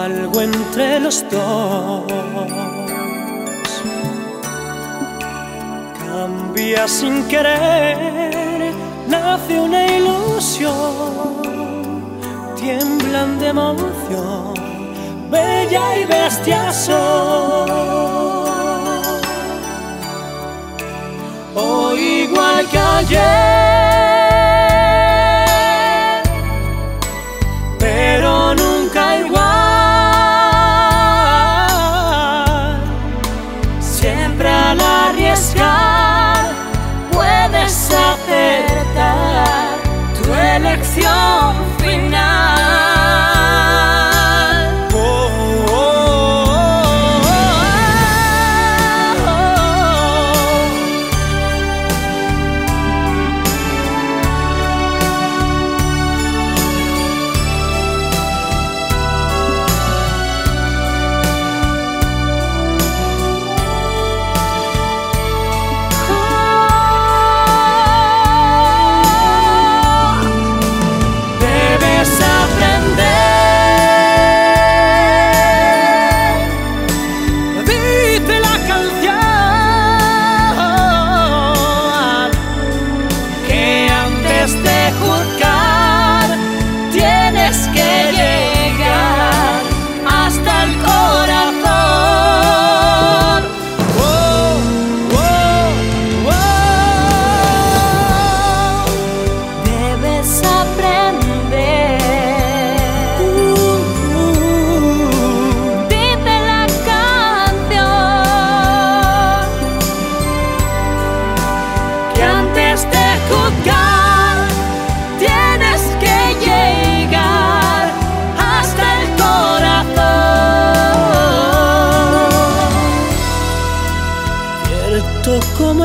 algo entre los dos cambia sin querer, nace una ilusión, tiemblan de emoción, bella y bestia son. Hoy igual que ayer, pero nunca igual, siempre al arriesgar. Acertar tu elección final. Oh, oh, oh, oh, oh, oh, oh.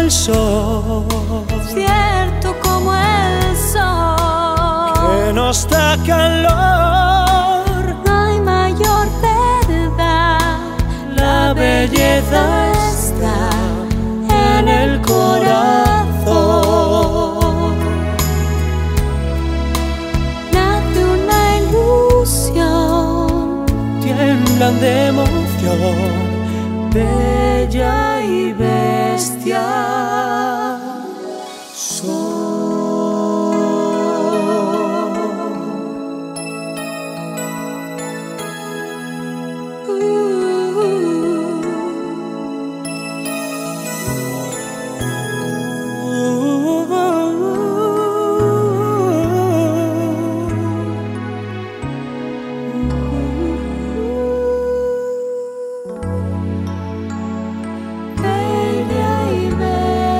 Sol, cierto como el sol, que nos da calor, no hay mayor verdad, la, la belleza está en el corazón, nace una ilusión, tiemblan de emoción, bella y bestia. Baby, baby.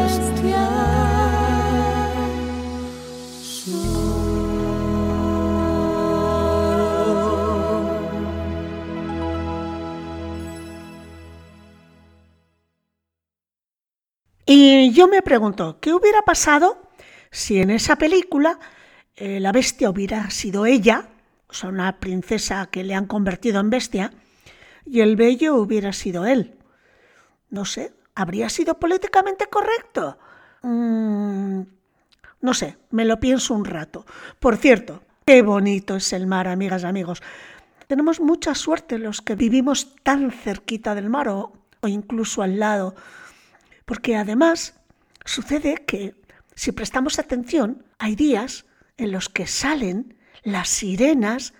Y yo me pregunto, ¿qué hubiera pasado si en esa película eh, la bestia hubiera sido ella, o sea, una princesa que le han convertido en bestia, y el bello hubiera sido él? No sé, ¿habría sido políticamente correcto? Mm, no sé, me lo pienso un rato. Por cierto, qué bonito es el mar, amigas y amigos. Tenemos mucha suerte los que vivimos tan cerquita del mar o, o incluso al lado, porque además sucede que si prestamos atención, hay días en los que salen las sirenas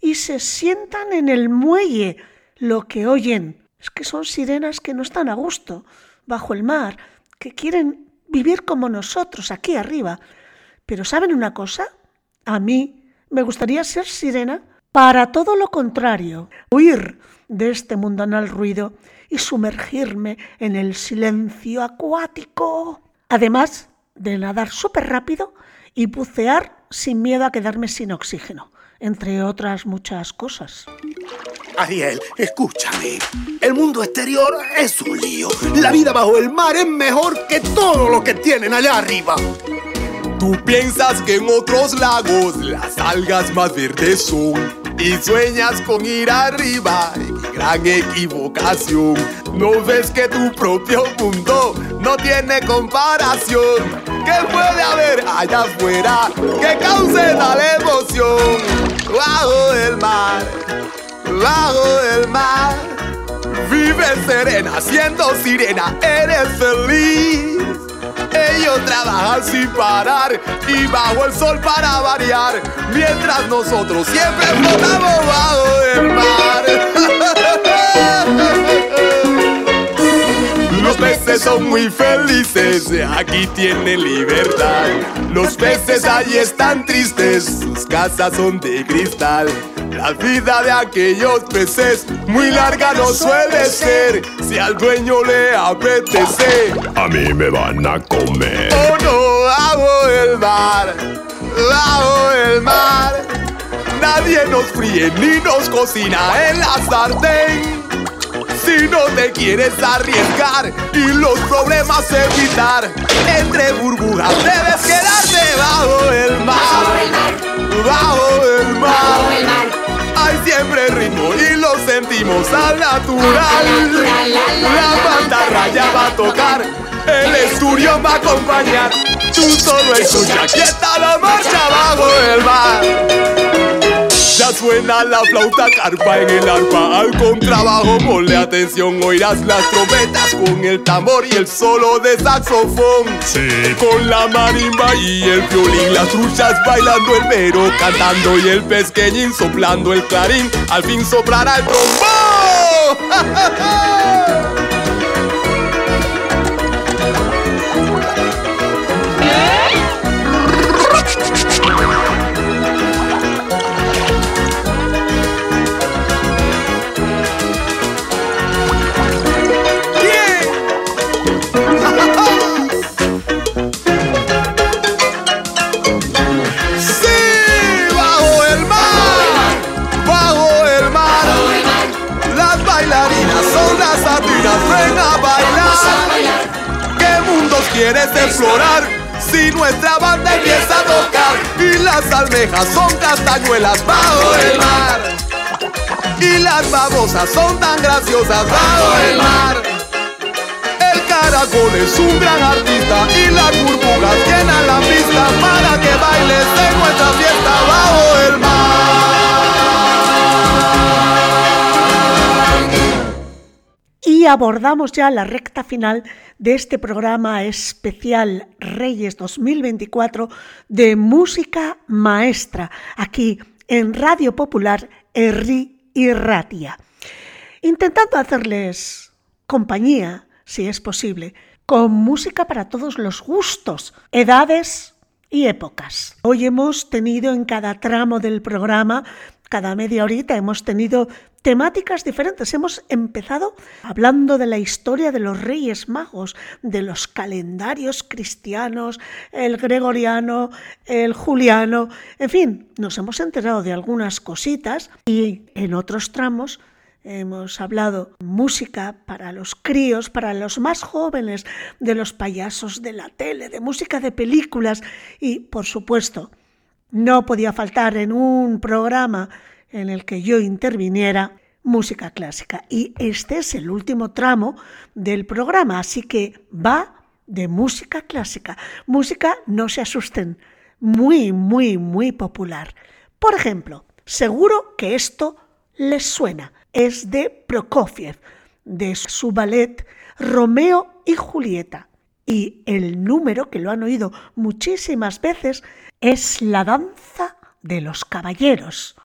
y se sientan en el muelle. Lo que oyen es que son sirenas que no están a gusto bajo el mar, que quieren vivir como nosotros aquí arriba. Pero ¿saben una cosa? A mí me gustaría ser sirena para todo lo contrario, huir de este mundanal ruido y sumergirme en el silencio acuático. Además de nadar súper rápido y bucear sin miedo a quedarme sin oxígeno, entre otras muchas cosas. Ariel, escúchame. El mundo exterior es un lío. La vida bajo el mar es mejor que todo lo que tienen allá arriba. Tú piensas que en otros lagos las algas más verdes son y sueñas con ir arriba. Gran equivocación. No ves que tu propio mundo no tiene comparación. ¿Qué puede haber allá afuera que cause tal emoción? Bajo el mar, bajo el mar, vives serena, siendo sirena eres feliz. Ellos trabajan sin parar y bajo el sol para variar, mientras nosotros siempre flotamos bajo el mar. Los peces son muy felices, aquí tienen libertad. Los peces allí están tristes, sus casas son de cristal. La vida de aquellos peces muy larga no suele ser, si al dueño le apetece. A mí me van a comer. Oh no, bajo el mar, bajo el mar. Nadie nos fríe ni nos cocina en la sartén. Si no te quieres arriesgar y los problemas evitar, entre burbujas debes quedarte bajo el mar. Bajo el mar, bajo el mar. Hay siempre ritmo y lo sentimos al natural. La pantarraya ya va a tocar, el esturión va a acompañar. Tú solo escucha, aquí está la marcha bajo el mar. Ya suena la flauta, carpa en el arpa, al contrabajo, ponle atención. Oirás las trompetas con el tambor y el solo de saxofón. Sí. Con la marimba y el violín, las truchas bailando, el mero cantando y el pesqueñín soplando el clarín. Al fin soplará el trombón. Quieres explorar, si nuestra banda empieza a tocar y las almejas son castañuelas bajo el mar y las babosas son tan graciosas bajo el mar. El caracol es un gran artista y las burbujas llenan la pista para que bailes en nuestra fiesta bajo el mar. Y abordamos ya la recta final de este programa especial Reyes dos mil veinticuatro de Música Maestra, aquí en Radio Popular, Herri y Ratia. Intentando hacerles compañía, si es posible, con música para todos los gustos, edades y épocas. Hoy hemos tenido en cada tramo del programa, cada media horita, hemos tenido temáticas diferentes. Hemos empezado hablando de la historia de los Reyes Magos, de los calendarios cristianos, el gregoriano, el juliano. En fin, nos hemos enterado de algunas cositas y en otros tramos hemos hablado música para los críos, para los más jóvenes, de los payasos de la tele, de música de películas y, por supuesto, no podía faltar en un programa en el que yo interviniera música clásica. Y este es el último tramo del programa, así que va de música clásica. Música, no se asusten, muy, muy, muy popular. Por ejemplo, seguro que esto les suena. Es de Prokofiev, de su ballet Romeo y Julieta. Y el número, que lo han oído muchísimas veces, es la danza de los caballeros.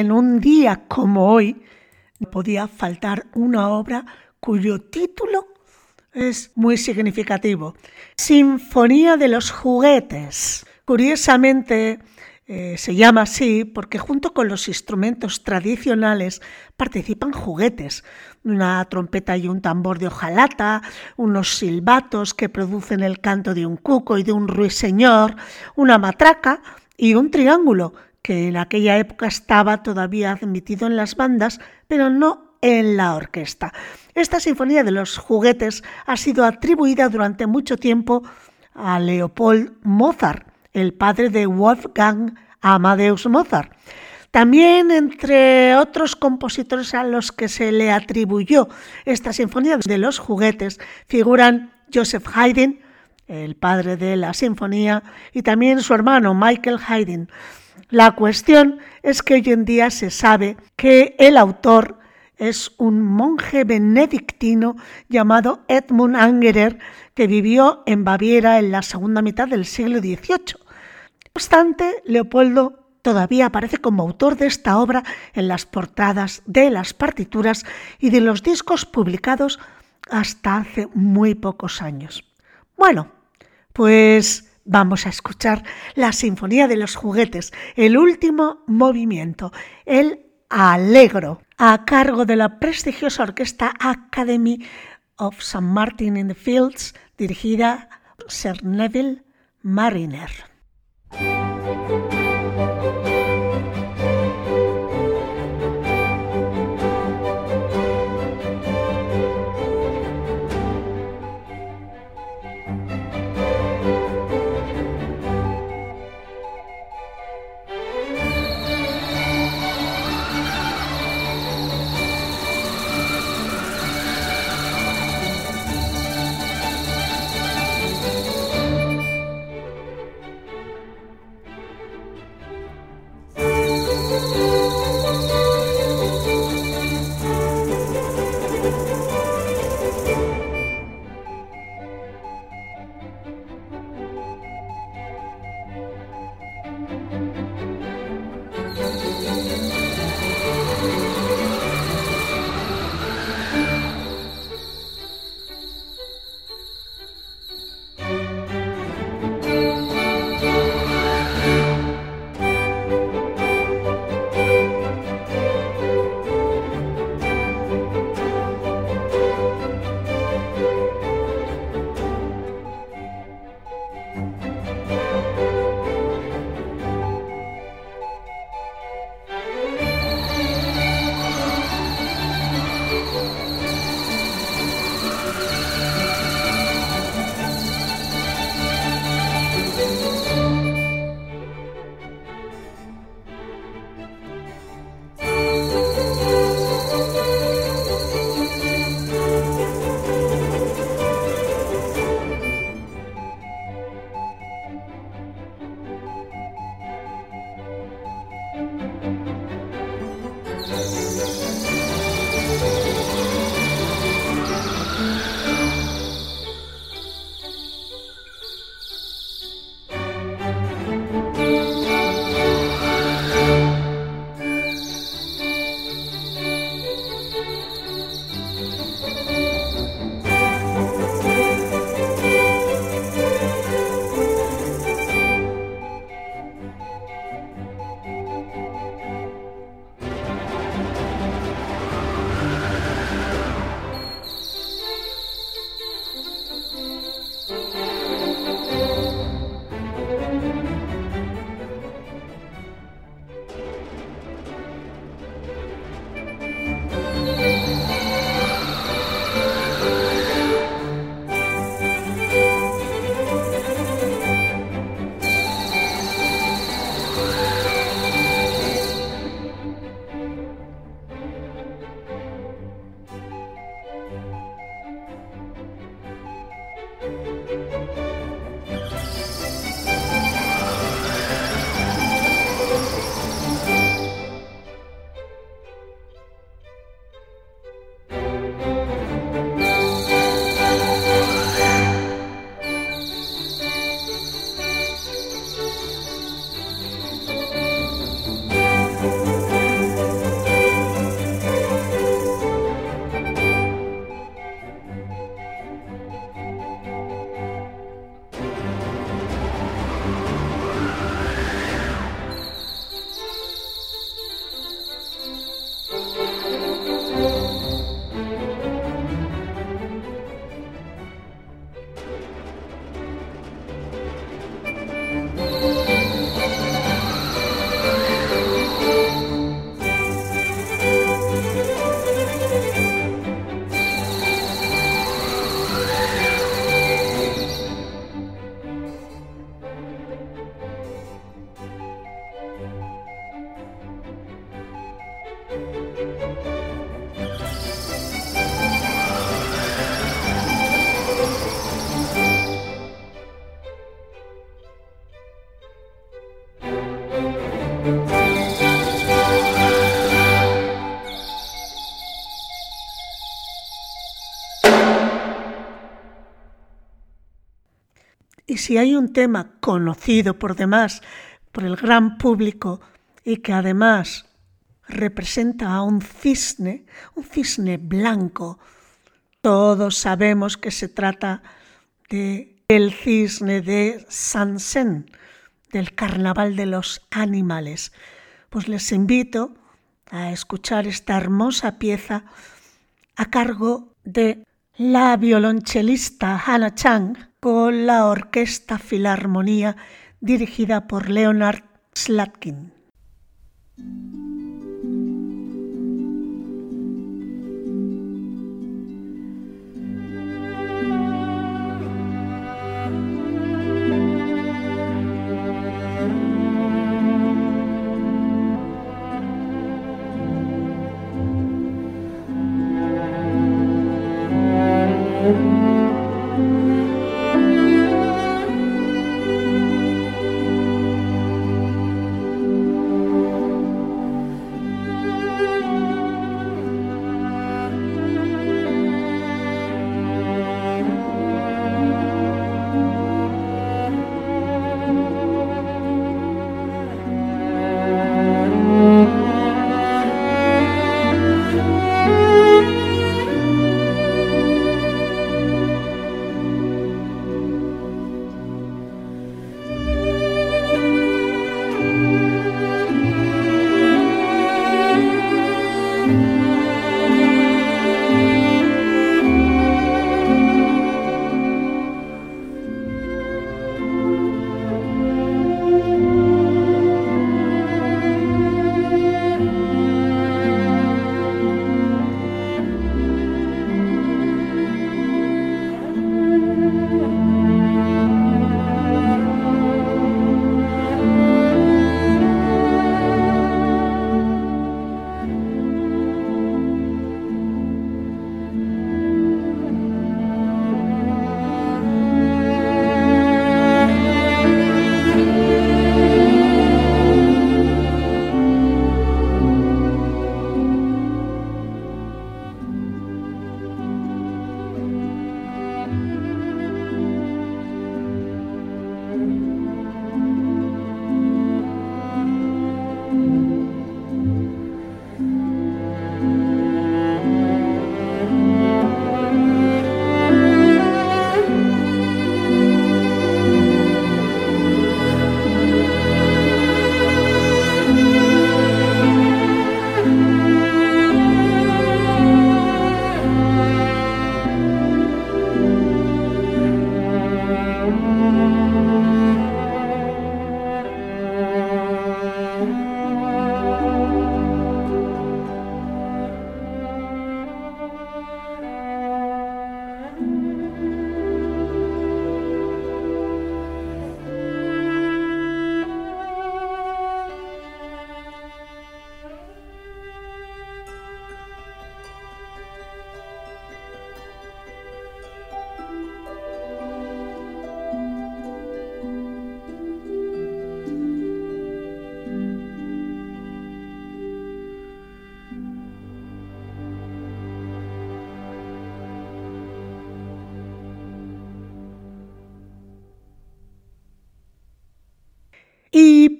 en un día como hoy podía faltar una obra cuyo título es muy significativo. Sinfonía de los Juguetes. Curiosamente eh, se llama así porque junto con los instrumentos tradicionales participan juguetes, una trompeta y un tambor de hojalata, unos silbatos que producen el canto de un cuco y de un ruiseñor, una matraca y un triángulo, que en aquella época estaba todavía admitido en las bandas, pero no en la orquesta. Esta Sinfonía de los Juguetes ha sido atribuida durante mucho tiempo a Leopold Mozart, el padre de Wolfgang Amadeus Mozart. También, entre otros compositores a los que se le atribuyó esta Sinfonía de los Juguetes, figuran Joseph Haydn, el padre de la sinfonía, y también su hermano Michael Haydn. La cuestión es que hoy en día se sabe que el autor es un monje benedictino llamado Edmund Angerer, que vivió en Baviera en la segunda mitad del siglo dieciocho. No obstante, Leopoldo todavía aparece como autor de esta obra en las portadas de las partituras y de los discos publicados hasta hace muy pocos años. Bueno, pues vamos a escuchar la Sinfonía de los Juguetes, el último movimiento, el Allegro, a cargo de la prestigiosa orquesta Academy of Saint Martin in the Fields, dirigida por Sir Neville Marriner. Y si hay un tema conocido por demás, por el gran público, y que además representa a un cisne, un cisne blanco, todos sabemos que se trata de el cisne de Sansen, del Carnaval de los Animales. Pues les invito a escuchar esta hermosa pieza a cargo de la violonchelista Hannah Chang con la Orquesta Filarmonía dirigida por Leonard Slatkin.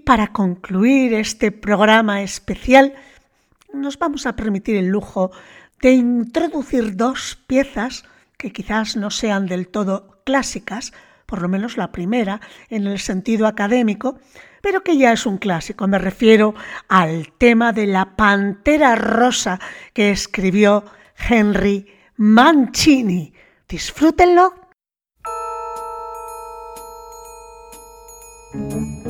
Para concluir este programa especial, nos vamos a permitir el lujo de introducir dos piezas que quizás no sean del todo clásicas, por lo menos la primera en el sentido académico, pero que ya es un clásico. Me refiero al tema de la Pantera Rosa que escribió Henry Mancini. Disfrútenlo. Mm-hmm.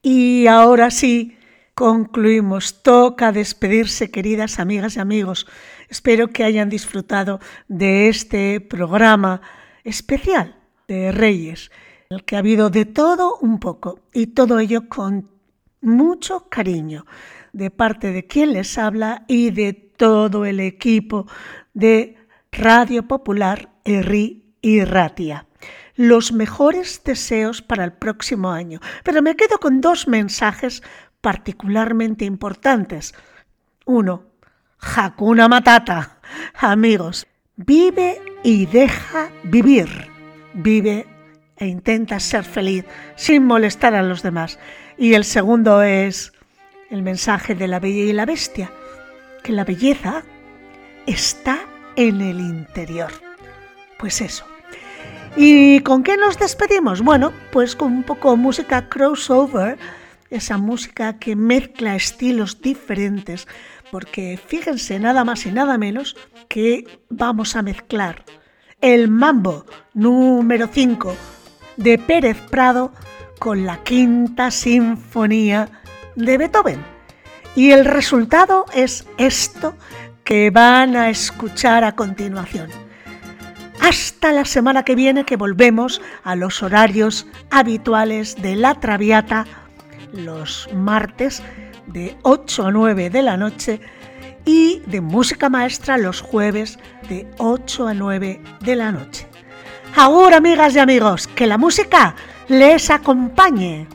Y ahora sí, concluimos. Toca despedirse, queridas amigas y amigos. Espero que hayan disfrutado de este programa especial de Reyes, en el que ha habido de todo un poco, y todo ello con mucho cariño, de parte de quien les habla y de todo el equipo de Radio Popular Herri y Ratia. Los mejores deseos para el próximo año, pero me quedo con dos mensajes particularmente importantes. Uno, Hakuna Matata. Amigos, vive y deja vivir. Vive e intenta ser feliz sin molestar a los demás. Y el segundo es el mensaje de La Bella y la Bestia, que la belleza está en el interior. Pues eso. ¿Y con qué nos despedimos? Bueno, pues con un poco de música crossover, esa música que mezcla estilos diferentes, porque fíjense nada más y nada menos que vamos a mezclar el mambo número cinco de Pérez Prado con la Quinta Sinfonía de Beethoven. Y el resultado es esto que van a escuchar a continuación. Hasta la semana que viene, que volvemos a los horarios habituales de La Traviata, los martes de ocho a nueve de la noche, y de Música Maestra los jueves de ocho a nueve de la noche. Agur, amigas y amigos, que la música les acompañe.